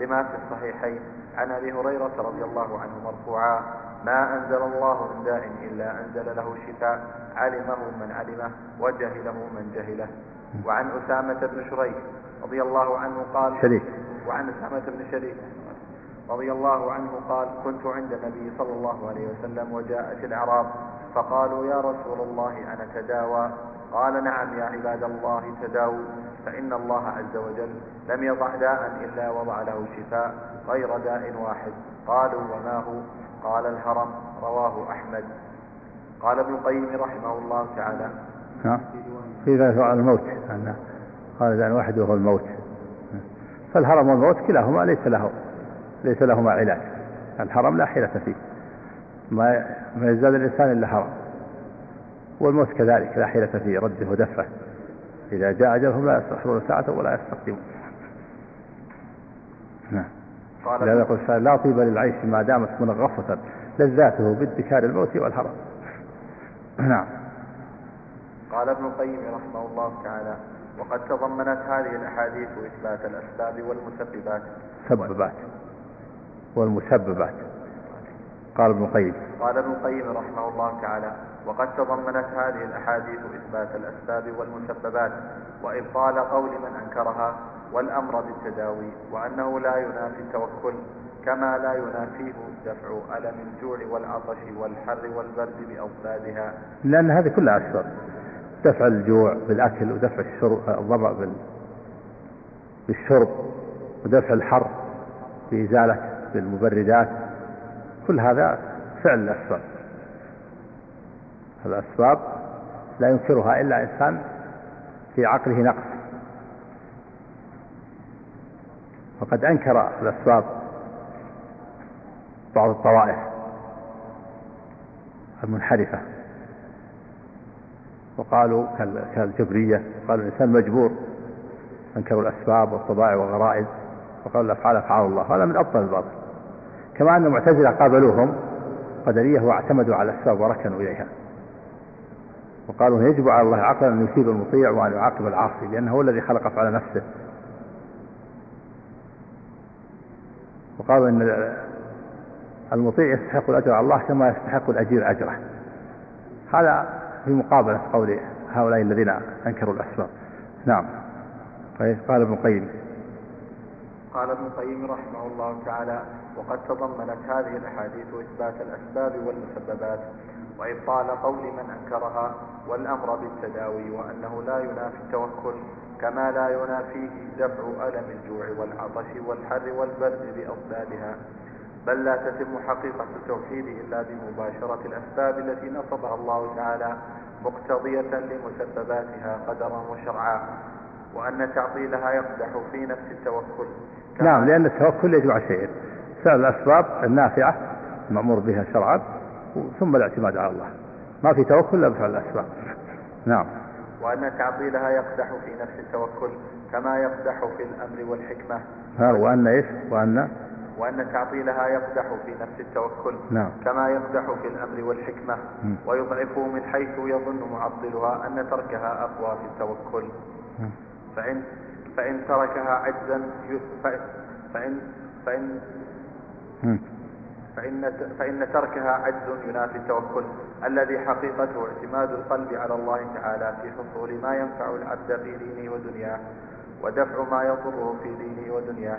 لما في الصحيحين عن أبي هريرة رضي الله عنه مرفوعا: ما أنزل الله من داء إلا أنزل له شفاء، علمه من علمه وجهله من جهله. وعن أسامة بن شريك رضي الله عنه قال كنت عند النبي صلى الله عليه وسلم وجاءت الأعراب فقالوا: يا رسول الله أنا تداوى؟ قال: نعم يا عباد الله تداووا، فإن الله عز وجل لم يضع داء إلا وضع له شفاء غير داء واحد. قالوا: وما هو؟ قال: الهرم. رواه أحمد. قال ابن القيم رحمه الله تعالى في ذلك الموت، قال داء واحد وهو الموت، فالهرم والموت كلاهما ليس لهما علاج. الهرم لا حيلة فيه، ما يزداد الإنسان إلا هرم، والموت كذلك لا حيلة فيه، رده ودفه، إذا جاء أجلهم لا يستأخرون ساعة ولا يستقدمون. لأن يقول السائل: لا طيب للعيش ما دامت منغصة لذاته بادكار الموت والهرم. نعم. قال ابن القيم رحمه الله تعالى: وقد تضمنت هذه الأحاديث إثبات الأسباب والمسببات. قال ابن القيم رحمه الله تعالى: وقد تضمنت هذه الأحاديث إثبات الأسباب والمسببات وإبطال قول من أنكرها، والأمر بالتداوي، وأنه لا ينافي التوكل، كما لا ينافيه دفع ألم الجوع والعطش والحر والبرد بأضدادها، لأن هذه كلها أسباب: دفع الجوع بالأكل، ودفع الضرر بالشرب، ودفع الحر بإزالة بالمبردات، كل هذا فعل الأسباب. الأسباب لا ينكرها إلا إنسان في عقله نقص، فقد أنكر الأسباب بعض الطوائف المنحرفة، وقالوا كالجبرية، قالوا الإنسان مجبور، أنكروا الأسباب والطبائع والغرائز، وقالوا الأفعال أفعال الله، هذا من أبطل الباطل. كما أن المعتزلة قابلوهم قدرية واعتمدوا على الأسباب وركنوا إليها، وقالوا يجب على الله عقلا أن يثيب المطيع وأن يعاقب العاصي، لأنه هو الذي خلق على نفسه. وقالوا أن المطيع يستحق الأجر على الله كما يستحق الأجير أجره، هذا في مقابلة قول هؤلاء الذين أنكروا الأسباب. نعم. قال ابن القيم رحمه الله تعالى: وقد تضمنت هذه الأحاديث إثبات الأسباب والمسببات وإبطال قول من أنكرها، والأمر بالتداوي، وأنه لا ينافي التوكل، كما لا ينافيه دفع ألم الجوع والعطش والحر والبرد بأضدادها، بل لا تتم حقيقة التوحيد إلا بمباشرة الأسباب التي نصبها الله تعالى مقتضية لمسبباتها قدرا وشرعا، وأن تعطيلها يقدح في نفس التوكل. نعم، لأن التوكل يجمع شيئين: فعل الأسباب النافعة المأمور بها شرعا، ثم الاعتماد على الله. ما في توكل لا بفعل الأسباب. نعم. وأن تعطيلها يقدح في نفس التوكل كما يقدح في الأمر والحكمة. وأن تعطيلها يقدح في نفس التوكل. نعم. كما يقدح في الأمر والحكمة، ويضعفه من حيث يظن معطلها أن تركها أقوى في التوكل، فإن تركها عجزا فإن تركها عجز ينافي التوكل الذي حقيقته اعتماد القلب على الله تعالى في حصول ما ينفع العبد في دينه ودنياه، ودفع ما يضره في دينه ودنياه،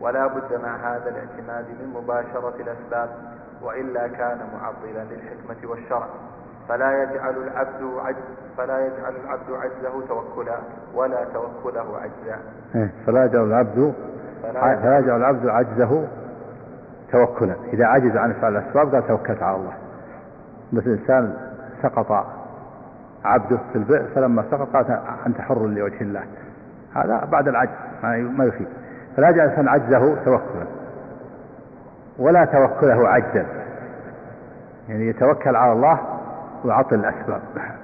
ولا بد مع هذا الاعتماد من مباشرة الأسباب، وإلا كان معطلا للحكمة والشرع، فلا يجعل العبد عجزه توكلا ولا توكله عجزا. فلا يجعل العبد عجزه توكلا. إذا عجز عن فعل الأسباب قال توكلت على الله، مثل إنسان سقط عبده في البئر، فلما سقط قال أنت حر لوجه الله، هذا بعد العجز ما يفيد. فلا يجعل الإنسان عجزه توكلا ولا توكله عجزا، يعني يتوكل على الله وعطل الأسباب.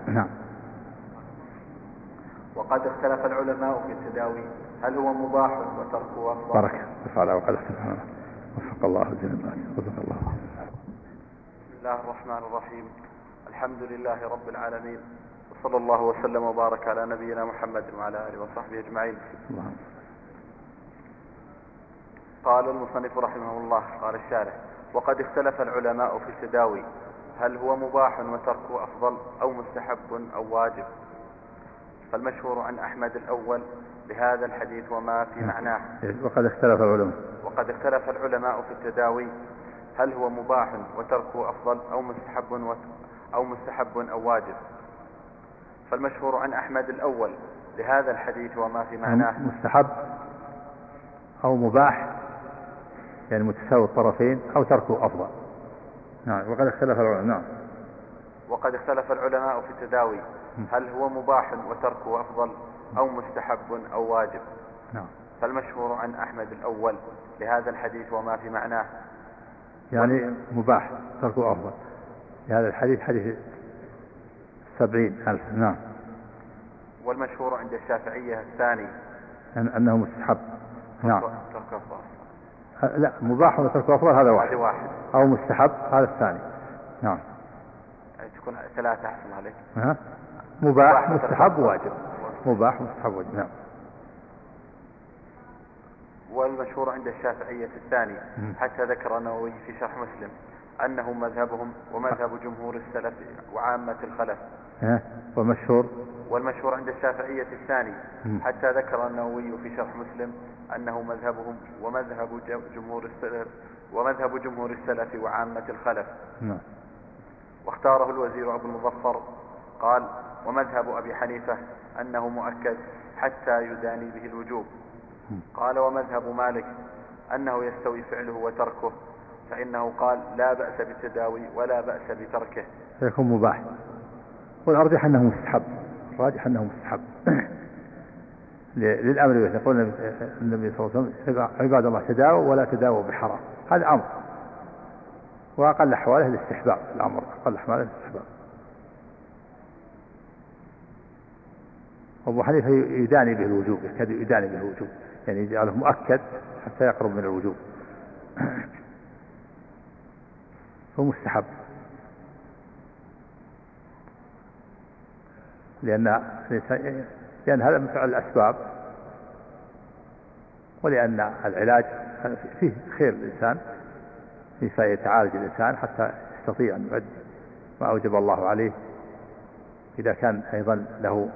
نعم. وقد اختلف العلماء في التداوي هل هو مباح وتركه أفضل؟ بركة تفعل وقدر سبحانه وفق الله جميعا. وفق الله. بسم الله الرحمن الرحيم. الحمد لله رب العالمين، وصلى الله وسلم وبارك على نبينا محمد وعلى آله وصحبه أجمعين. قال المصنف رحمه الله، قال الشارح: وقد اختلف العلماء في التداوي هل هو مباح وتركه أفضل أو مستحب أو واجب؟ فالمشهور عن أحمد الأول بهذا الحديث وما في معناه. وقد اختلف العلماء في التداوي هل هو مباح وتركه أفضل أو مستحب أو واجب، فالمشهور عن أحمد الأول لهذا الحديث وما في معناه. مستحب أو مباح يعني متساوي الطرفين، أو تركه أفضل. نعم. وقد اختلف العلماء في التداوي هل هو مباح وتركه أفضل أو مستحب أو واجب، فالمشهور عن أحمد الأول لهذا الحديث وما في معناه، يعني مباح تركه أفضل. هذا الحديث حديث 70,000. نعم. والمشهور عند الشافعية الثاني أنه مستحب. نعم. ترك أفضل. لا، مباح وترك أفضل هذا واحد. أو مستحب هذا الثاني. نعم. يعني تكون 3 أحسن عليك. مباح مستحب واجب. مباح مستحب واجب. نعم. والمشهور عند الشافعية الثاني حتى ذكر النووي في شرح مسلم أنه مذهبهم ومذهب جمهور السلف وعامة الخلف. والمشهور عند الشافعية الثاني حتى ذكر النووي في شرح مسلم أنه مذهبهم ومذهب جمهور السلف وعامة الخلف. واختاره الوزير أبو المظفر، قال: ومذهب أبي حنيفة أنه مؤكد حتى يداني به الوجوب. قال: ومذهب مالك أنه يستوي فعله وتركه، فإنه قال: لا بأس بالتداوي ولا بأس بتركه، فيكون مباح. والأرجح أنه مستحب. الراجح أنه مستحب للأمر به. يقول النبي صلى الله عليه وسلم: عباد الله، تداووا ولا تداووا بحرام. هذا أمر، وأقل أحواله الاستحباب. الأمر أقل أحواله الاستحباب. أبو حنيفة يداني به الوجوب، يكاد يداني به الوجوب، يعني يجعله مؤكد حتى يقرب من الوجوب، ومستحب لأن هذا من فعل الأسباب، ولأن العلاج فيه خير للإنسان، فيه فيتعالج الإنسان حتى يستطيع أن يؤدي ما أوجب الله عليه، إذا كان أيضا له،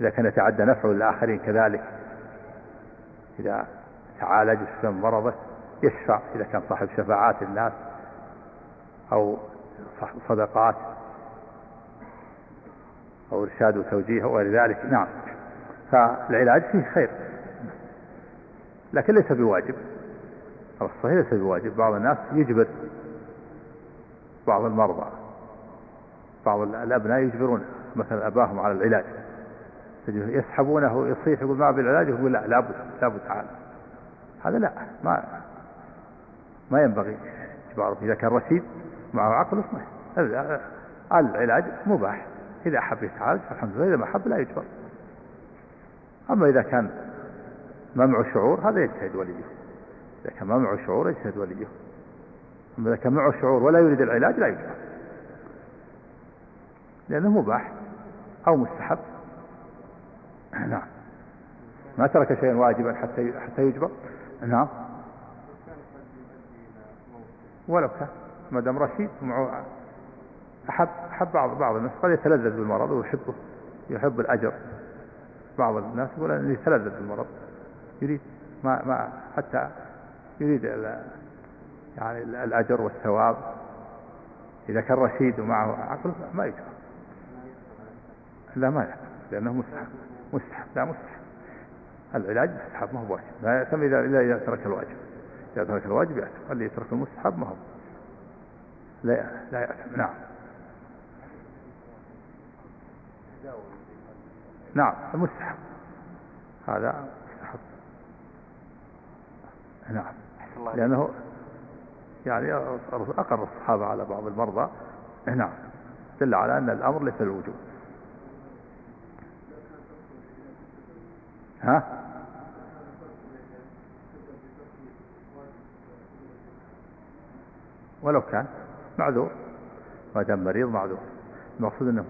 إذا كان يتعدى نفعه للآخرين كذلك، إذا تعالج من مرضه يشفع، إذا كان صاحب شفاعات الناس أو صاحب صدقات أو إرشاد وتوجيه ولذلك. نعم. فالعلاج فيه خير، لكن ليس بواجب. الصحيح ليس بواجب. بعض الناس يجبر، بعض المرضى، بعض الأبناء يجبرون مثلا أباهم على العلاج، يسحبونه، يصيح يقول ما بالعلاج، يقول لا، لابد تعالى. هذا لا، ما ينبغي اجباره. اذا كان رشيد معه عقل اصلا، العلاج مباح، اذا احب يتعالج الحمد لله، اذا ما احب لا يجبر. اما اذا كان ممع شعور هذا يجتهد وليه، اذا كان ممع شعور يجتهد وليه. اما اذا كان معه شعور ولا يريد العلاج لا يجبر، لانه مباح او مستحب. نعم. ما ترك شيئا واجبا حتى يجبر. نعم. ولو كان مدام رشيد معه أحب بعض الناس قد يتلذذ بالمرض ويحبه، يحب الأجر. بعض الناس يقول أن يتلذذ بالمرض، يريد ما حتى يريد يعني الأجر والثواب. إذا كان رشيد ومعه عقل ما يجب، لا ما يجب، لأنه مستحب. لا، مستحب العلاج مستحب، ما هو واجب. لا يأثم إذا ترك الواجب. إذا ترك الواجب يأثم، اللي يترك المستحب ما هو لا يأثم. نعم. نعم، المستحب هذا مستحب. نعم، لأنه يعني أقر الصحابة على بعض المرضى. نعم، دل على أن الأمر ليس الوجوب. ها ولو كان معذور، ما دام مريض معذور. المقصود انه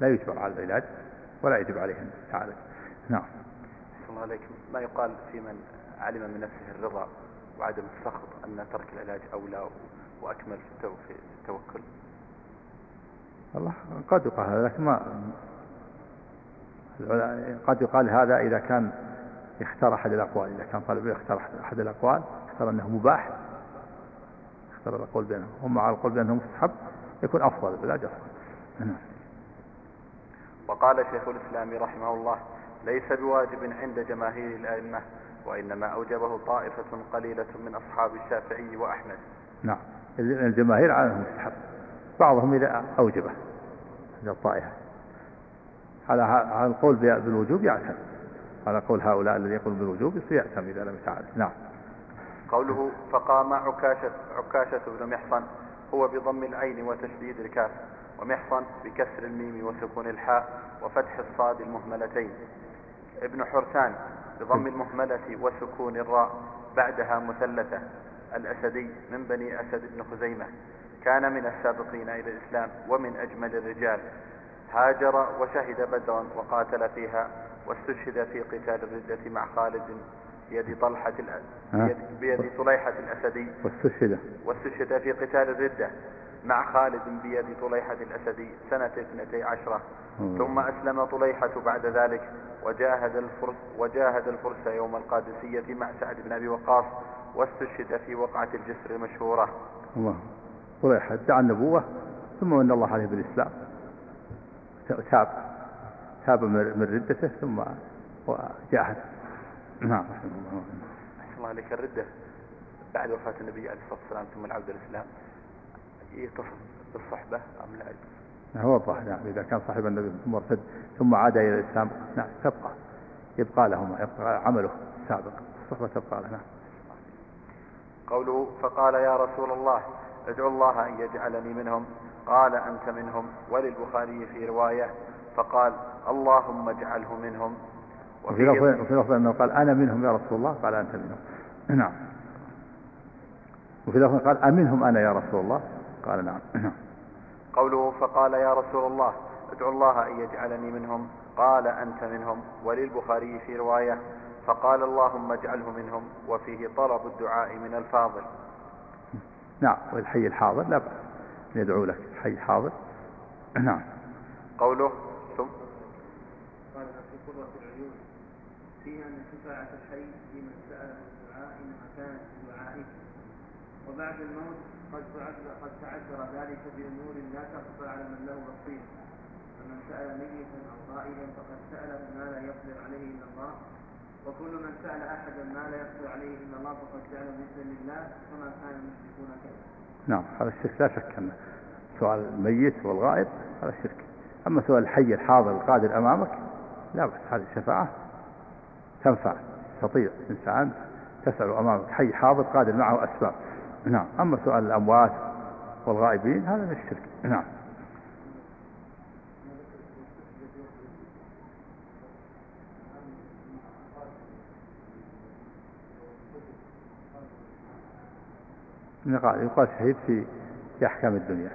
لا يجبر على العلاج ولا يجب عليه ان يتعالج. نعم. السلام عليكم. ما يقال في من علم من نفسه الرضا وعدم السخط ان ترك العلاج اولى واكمل في التوكل؟ الله قد يقال هذا، لكن قد يقال هذا اذا كان يختار احد الاقوال، اذا كان طالب يختار احد الاقوال، اختار انه مباح، اختار القول بينهم، هم على القول بينهم مستحب، يكون افضل بلا جرح. وقال شيخ الاسلام رحمه الله: ليس بواجب عند جماهير الائمه، وانما اوجبه طائفه قليله من اصحاب الشافعي واحمد. نعم، الجماهير على المستحب، بعضهم اذا اوجبه الطائفه على القول بالوجوب يعتم، على قول هؤلاء الذي يقول بالوجوب يعتم اذا لم يتعالج. نعم. قوله: فقام عكاشة بن محصن، هو بضم العين وتشديد الكاف، ومحصن بكسر الميم وسكون الحاء وفتح الصاد المهملتين. ابن حرشان بضم المهملة وسكون الراء بعدها مثلثة. الأسدي من بني أسد بن خزيمة، كان من السابقين إلى الإسلام ومن أجمل الرجال، هاجر وشهد بدرا وقاتل فيها، واستشهد في قتال الردة مع خالد بيد طليحة الأسدي، واستشهد في قتال الردة مع خالد بيد طليحة الأسدي سنة 12، ثم أسلم طليحة بعد ذلك، وجاهد الفرس يوم القادسية مع سعد بن أبي وقاص، واستشهد في وقعة الجسر المشهورة. الله، طليحة ادعى النبوة ثم من الله عليه بالإسلام، تاب من ردته ثم جاهد. نعم. أحسن الله عليك. الردة بعد وفاة النبي عليه الصلاة والسلام ثم العودة للإسلام، يتصف بالصحبة أم لا يتصف؟ هو واضح. نعم، إذا كان صاحب النبي ثم ارتد ثم عاد إلى الإسلام، نعم، يبقى لهما عمله السابق، الصحبة تبقى له. نعم. قوله: فقال يا رسول الله ادعو الله أن يجعلني منهم، قال: أنت منهم. وللبخاري في رواية: فقال: اللهم اجعله منهم. وفي لفظ أنه قال: أنا منهم يا رسول الله، قال: أنت منهم. نعم. وفي لفظ قال: أمنهم أنا يا رسول الله، قال: نعم. قوله: فقال يا رسول الله ادعو الله أن يجعلني منهم، قال: أنت منهم. وللبخاري في رواية: فقال: اللهم اجعله منهم. وفيه طلب الدعاء من الفاضل. نعم، والحي الحاضر لا بأس يدعو لك، الحي الحاضر. نعم. قوله: فيها أن شفاعة الحي لمن سأل الدعاء إنما كانت بدعائه، وبعد الموت قد تعذر ذلك بأمور لا تخفى على من له بصير، فمن سأل ميتا أو غائبا فقد سأله ما لا يقدر عليه إلا الله، وكل من سأل أحدا ما لا يقدر عليه إلا الله فقد جعله مثلا لله، وما كان المشركون كذا. نعم، هذا الشرك لا شك أنه سؤال الميت والغائب هذا الشرك. أما سؤال الحي الحاضر القادر أمامك لا بأس، هذه الشفاعة تنفع، تستطيع إنسان تسأل أمامك حي حاضر قادر معه أسباب. نعم. أما سؤال الأموات والغائبين هذا من الشرك. نعم. يقال شهيد في أحكام الدنيا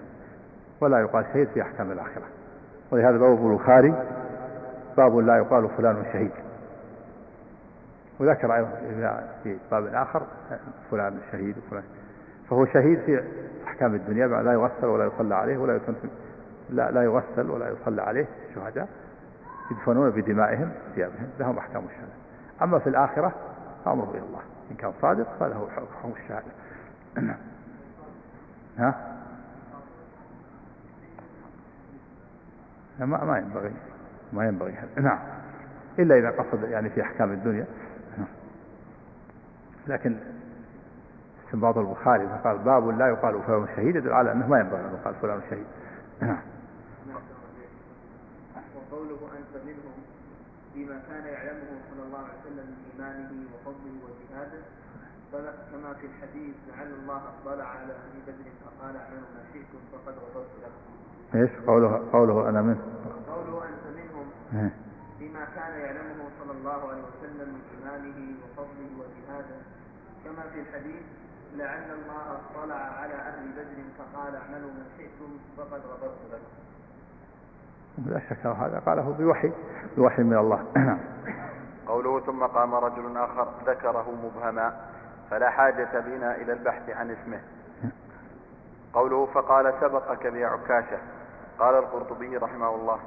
ولا يقال شهيد في أحكام الآخرة، ولهذا باب البخاري باب لا يقال فلان شهيد، وذكر أيضا في باب آخر فلان شهيد وفلان، فهو شهيد في أحكام الدنيا لا يغسل ولا يصلى عليه ولا يدفن، لا يغسل ولا يصلى عليه، الشهداء يدفنون بدمائهم ثيابهم، لهم أحكام الشهادة. أما في الآخرة أمره إلى الله، إن كان صادق فله حكم الشهادة. ها؟ ما ينبغي. نعم، إلا إذا قصد يعني في أحكام الدنيا. لكن استنباط البخاري فقال باب لا يقال فلان شهيد يدل على أنه ما ينبغي أن يقال فلان شهيد. وقوله أنت منهم بما كان يعلمه صلى الله عليه وسلم من إيمانه وفضله وجهاده، كما في الحديث: لعل الله اطلع على أبي بكر فقال: اعملوا ما شئتم فقد غفرت لكم. ايش قوله أنا منهم؟ قوله أنت منهم مما كان يعلمه صلى الله عليه وسلم من كماله وفضله وجهاده، كما في الحديث: لعل الله اطلع على أهل بدر فقال: اعملوا ما شئتم فقد غفرت لكم. لا شك هذا قاله بوحي من الله. قوله: ثم قام رجل آخر ذكره مبهما، فلا حاجة بنا إلى البحث عن اسمه. قوله: فقال سبقك يا عكاشة، قال القرطبي رحمه الله: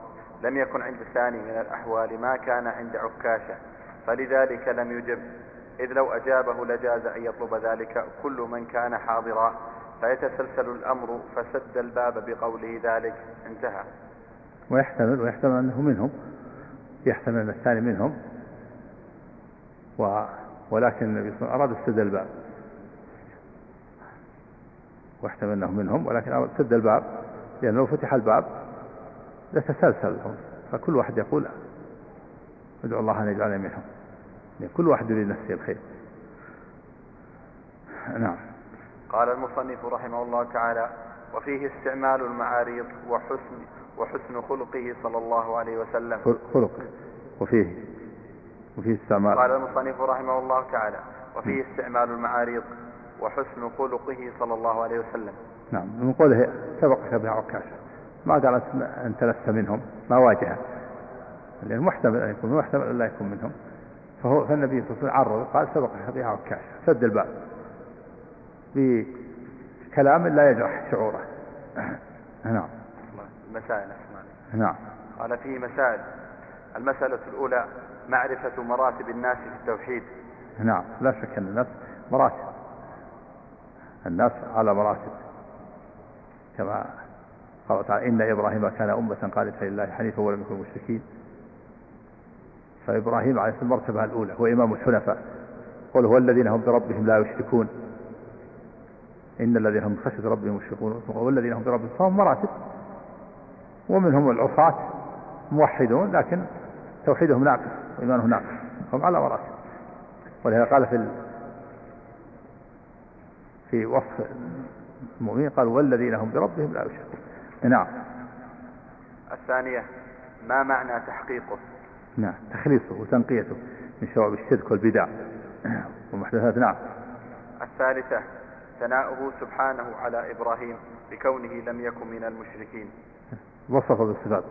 لم يكن عند الثاني من الأحوال ما كان عند عكاشة، فلذلك لم يجب، إذ لو أجابه لجاز أن يطلب ذلك كل من كان حاضرا فيتسلسل الأمر، فسد الباب بقوله ذلك. انتهى. ويحتمل أنه منهم، يحتمل أن الثاني منهم، ولكن النبي صلى الله عليه وسلم أراد سد الباب، واحتمل أنه منهم ولكن أراد سد الباب، لأن لو فتح الباب لتسلسل لهم، فكل واحد يقول: ادعو الله أن يجعلني منهم، يعني كل واحد يريد نفسه الخير. نعم. قال المصنف رحمه الله تعالى: وفيه استعمال المعاريض وحسن خلقه صلى الله عليه وسلم. خلق وفيه استعمال. قال المصنف رحمه الله تعالى: وفيه استعمال المعاريض وحسن خلقه صلى الله عليه وسلم. نعم. من قوله سبقك بها عكاشة، ما قالت أنت لست منهم، ما واجهها، لأن محتمل أن يكون، محتمل أن لا يكون منهم، فالنبي صلى الله عليه وسلم عرض قال: سبقك بها عكاشة، سد الباب بكلام لا يجرح شعوره. نعم. مسائل. نعم. قال: فيه مسائل. المسألة الأولى: معرفة مراتب الناس في التوحيد. نعم. لا شك أن الناس مراتب، الناس على مراتب، كما قال تعالى: إن إبراهيم كان أمة قانتا لله حنيفا ولم يكن مشركين. فإبراهيم عليه المرتبة الأولى هو إمام الحنفاء، قل هو الذين هم بربهم لا يشركون، إن الذين هم خشية ربهم مشركون، والذين هم بربهم، فهم مراتب. ومنهم العصاة موحدون لكن توحيدهم ناقص وإيمانه ناقص، هم على مراتب. ولهذا قال في وصف المؤمنين قال: والذين هم بربهم لا يشركون. نعم. الثانية: ما معنى تحقيقه؟ نعم، تخليصه وتنقيته من شوائب الشرك والبدع والمحدثات. نعم. الثالثة: ثناؤه سبحانه على إبراهيم بكونه لم يكن من المشركين. وصفه بالصفات،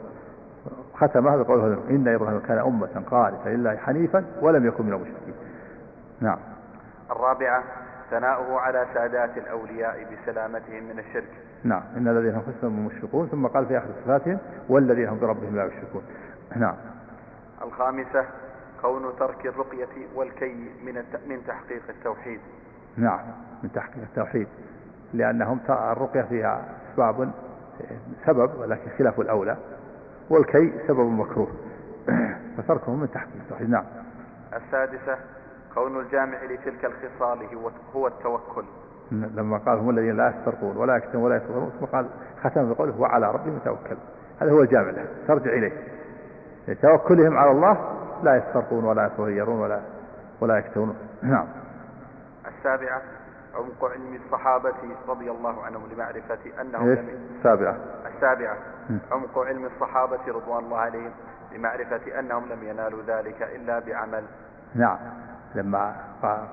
ختمها بقوله: إن إبراهيم كان أمة قانتا لله حنيفا ولم يكن من المشركين. نعم. الرابعة: ثناؤه على سادات الأولياء بسلامتهم من الشرك. نعم. إن الذين هم خصمهم مشركون، ثم قال في آخر صفاتهم: والذين هم بربهم لا يشركون. نعم. الخامسة: كون ترك الرقية والكي من تحقيق التوحيد. نعم، من تحقيق التوحيد، لأنهم الرقية فيها سبب ولكن خلاف الأولى، والكي سبب مكروه، فتركهم من تحقيق التوحيد. نعم. السادسة: كون الجامع لتلك الخصال هو التوكل، لما قال: هم الذين لا يسترقون ولا يكتمون ولا يصبرون، ثم قال ختم بقوله: هو على ربهم يتوكل. هذا هو الجامع له، ترجع إليه، لتوكلهم على الله لا يسترقون ولا يتغيرون ولا يكتمون. نعم. السابعة: عمق علم الصحابة رضي الله عنهم لمعرفة أنهم السابعة عمق علم الصحابة رضوان الله عليهم لمعرفة أنهم لم ينالوا ذلك إلا بعمل. نعم. لما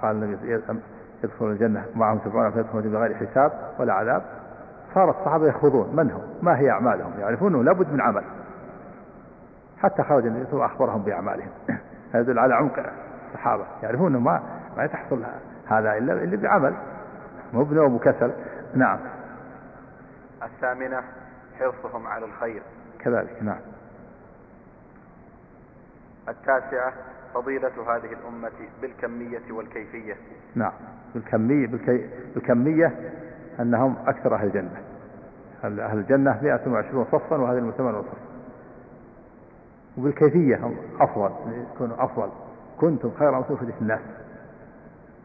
قال النبي: يدخل الجنة معهم 70 فيدخلون بغير حساب ولا عذاب، صار الصحابة يخوضون من هم، ما هي أعمالهم، يعرفونه لابد من عمل، حتى خرج النبي صلى الله عليه وسلم أخبرهم بأعمالهم. يدل على عمق الصحابة، يعرفونه ما يتحصل هذا إلا اللي بعمل، مبنى ومكسل. نعم. الثامنة: حرصهم على الخير كذلك. نعم. التاسعة: فضيلة هذه الأمة بالكمية والكيفية. نعم. بالكمية أنهم أكثر أهل الجنة، أهل الجنة 120 صفا، وهذه المتمنى صفا. وبالكيفية هم أفضل، يكونوا أفضل، كنتم خير أمة أخرجت الناس،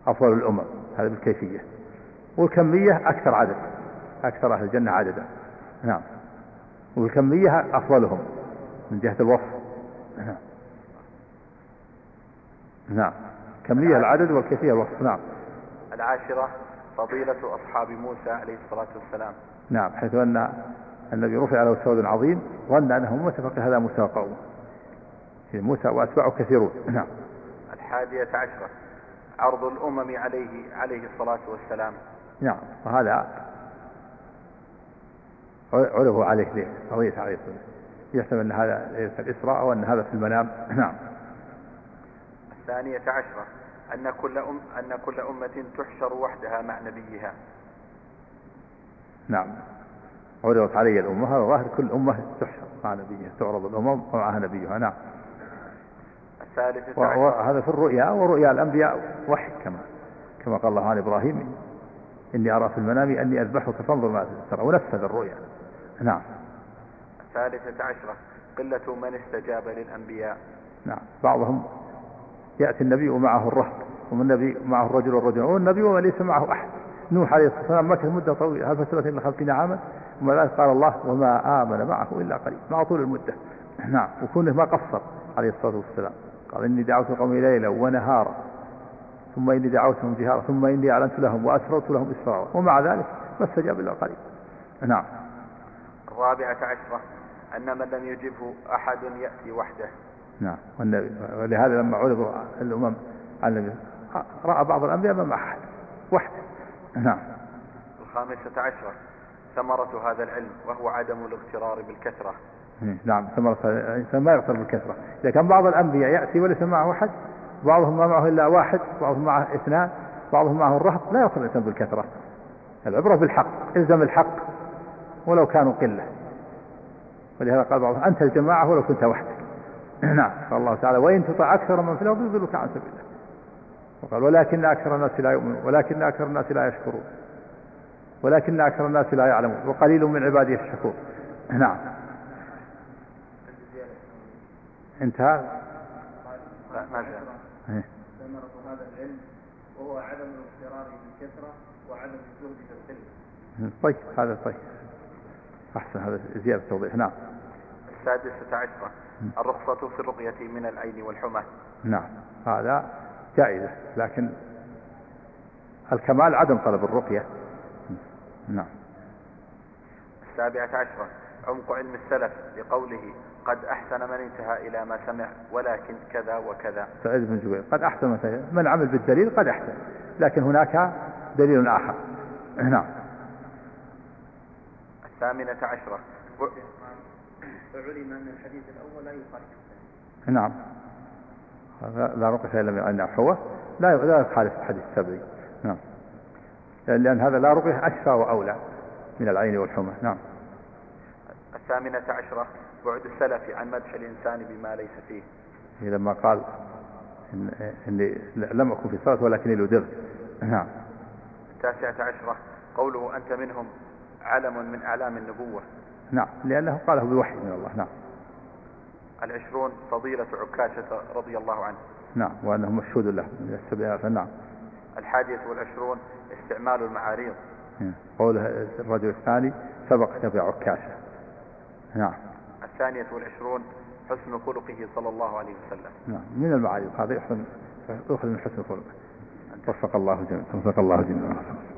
أفضل الأمم، هذا بالكيفية. والكمية أكثر عدد، أكثر أهل الجنة عددا. نعم. والكمية أفضلهم من جهة الوصف. نعم. كمية العدد والكيفية الوصف. نعم. العاشرة: فضيلة أصحاب موسى عليه الصلاة والسلام. نعم. حيث أن النبي رفع له سود عظيم، ظن أنهم متفق هذا مستوى قوم، موسى وأتباعه كثيرون. نعم. 11 عرض الأمم عليه الصلاة والسلام. نعم. وهذا عرضه عليه ليه قضية عليه الصلاة يحسب أن هذا في الإسراء وأن هذا في المنام. نعم. 12 أن كل أمة تحشر وحدها مع نبيها. نعم. عرضت علي الأمة وظاهر كل أمة تحشر مع نبيها، تعرض الأمم ومعها نبيها. نعم. 13 وهذا في الرؤيا، ورؤيا الأنبياء وحي كما قال الله عن إبراهيم إني أرى في المنام أني أذبحك فانظر ماذا ترى، ونفذ الرؤيا. نعم. 13 قلة من استجاب للأنبياء. نعم. بعضهم يأتي النبي ومعه الرهط، والنبي معه الرجل والنبي ومن ليس معه أحد. نوح عليه الصلاة والسلام مكث مدة طويلة، هل فسبت إلا 50 عاما؟ قال الله وما آمن معه إلا قليل، مع طول المدة. نعم. وكونه ما قصر عليه الصلاة والسلام، قال إني دعوت قومي ليلا ونهارا ثم إني دعوتهم جهارا ثم إني أعلنت لهم وأسررت لهم إسرارا ومع ذلك ما استجاب إلا قليل. نعم. 14 أن من لم يجبه أحد يأتي وحده. نعم. ولهذا لما عرضوا الأمم رأى بعض الأنبياء ما معه أحد وحده. نعم. 15 ثمرة هذا العلم وهو عدم الاغترار بالكثرة. نعم. ثمرة الإنسان ما يغتر بالكثرة، إذا كان بعض الأنبياء يأتي وليس معه أحد، بعضهم ما معه إلا واحد، بعضهم معه اثنان، بعضهم معه الرهط، لا يغتر الإنسان بالكثرة. العبرة بالحق، الزم الحق ولو كانوا قلة، ولهذا قال بعضهم أنت الجماعة ولو كنت وحدك. نعم. قال الله تعالى وإن تطع أكثر من في الأرض يضلوك عن سبيل الله، وقال ولكن أكثر الناس لا يؤمنون ولكن أكثر الناس لا يشكرون ولكن أكثر الناس لا يعلمون وقليل من عباده الشكور. نعم. انتهى. ثمرة هذا العلم وهو عدم الاغترار بالكثرة وعدم الزهد في القلة. طيب هذا طيب أحسن، هذا زيادة توضيح. نعم. 16 الرخصة في الرقية من العين والحمى. نعم. هذا جائزة، لكن الكمال عدم طلب الرقية. نعم. 17 عمق علم السلف بقوله قد أحسن من انتهى إلى ما سمع ولكن كذا وكذا. سعيد بن جبير قد أحسن من عمل بالدليل قد أحسن، لكن هناك دليل آخر. نعم. 18 علم أن الحديث الأول لا يخالف الثاني. نعم. لا رقية إلا من عين الحوة، لا يخالف الحديث السابق. نعم. لأن هذا لا رقية أشفى وأولى من العين والحمى. نعم. 18 بعد السلف عن مدح الإنسان بما ليس فيه. لما قال إني لم أكن في صلاة ولكني لدغت. نعم. 19 قوله أنت منهم علم من أعلام النبوة. نعم. لأنه قاله بوحي من الله. نعم. 20 فضيلة عكاشة رضي الله عنه. نعم. وأنه مشهود له من السبيعات. نعم. 21 استعمال المعاريض. قوله الرجل الثاني سبق نبي عكاشة. نعم. 22 حسن خلقه صلى الله عليه وسلم. نعم. من المعارض هذا يحسن، يأخذ من حسن خلقه. وفق الله جميعا.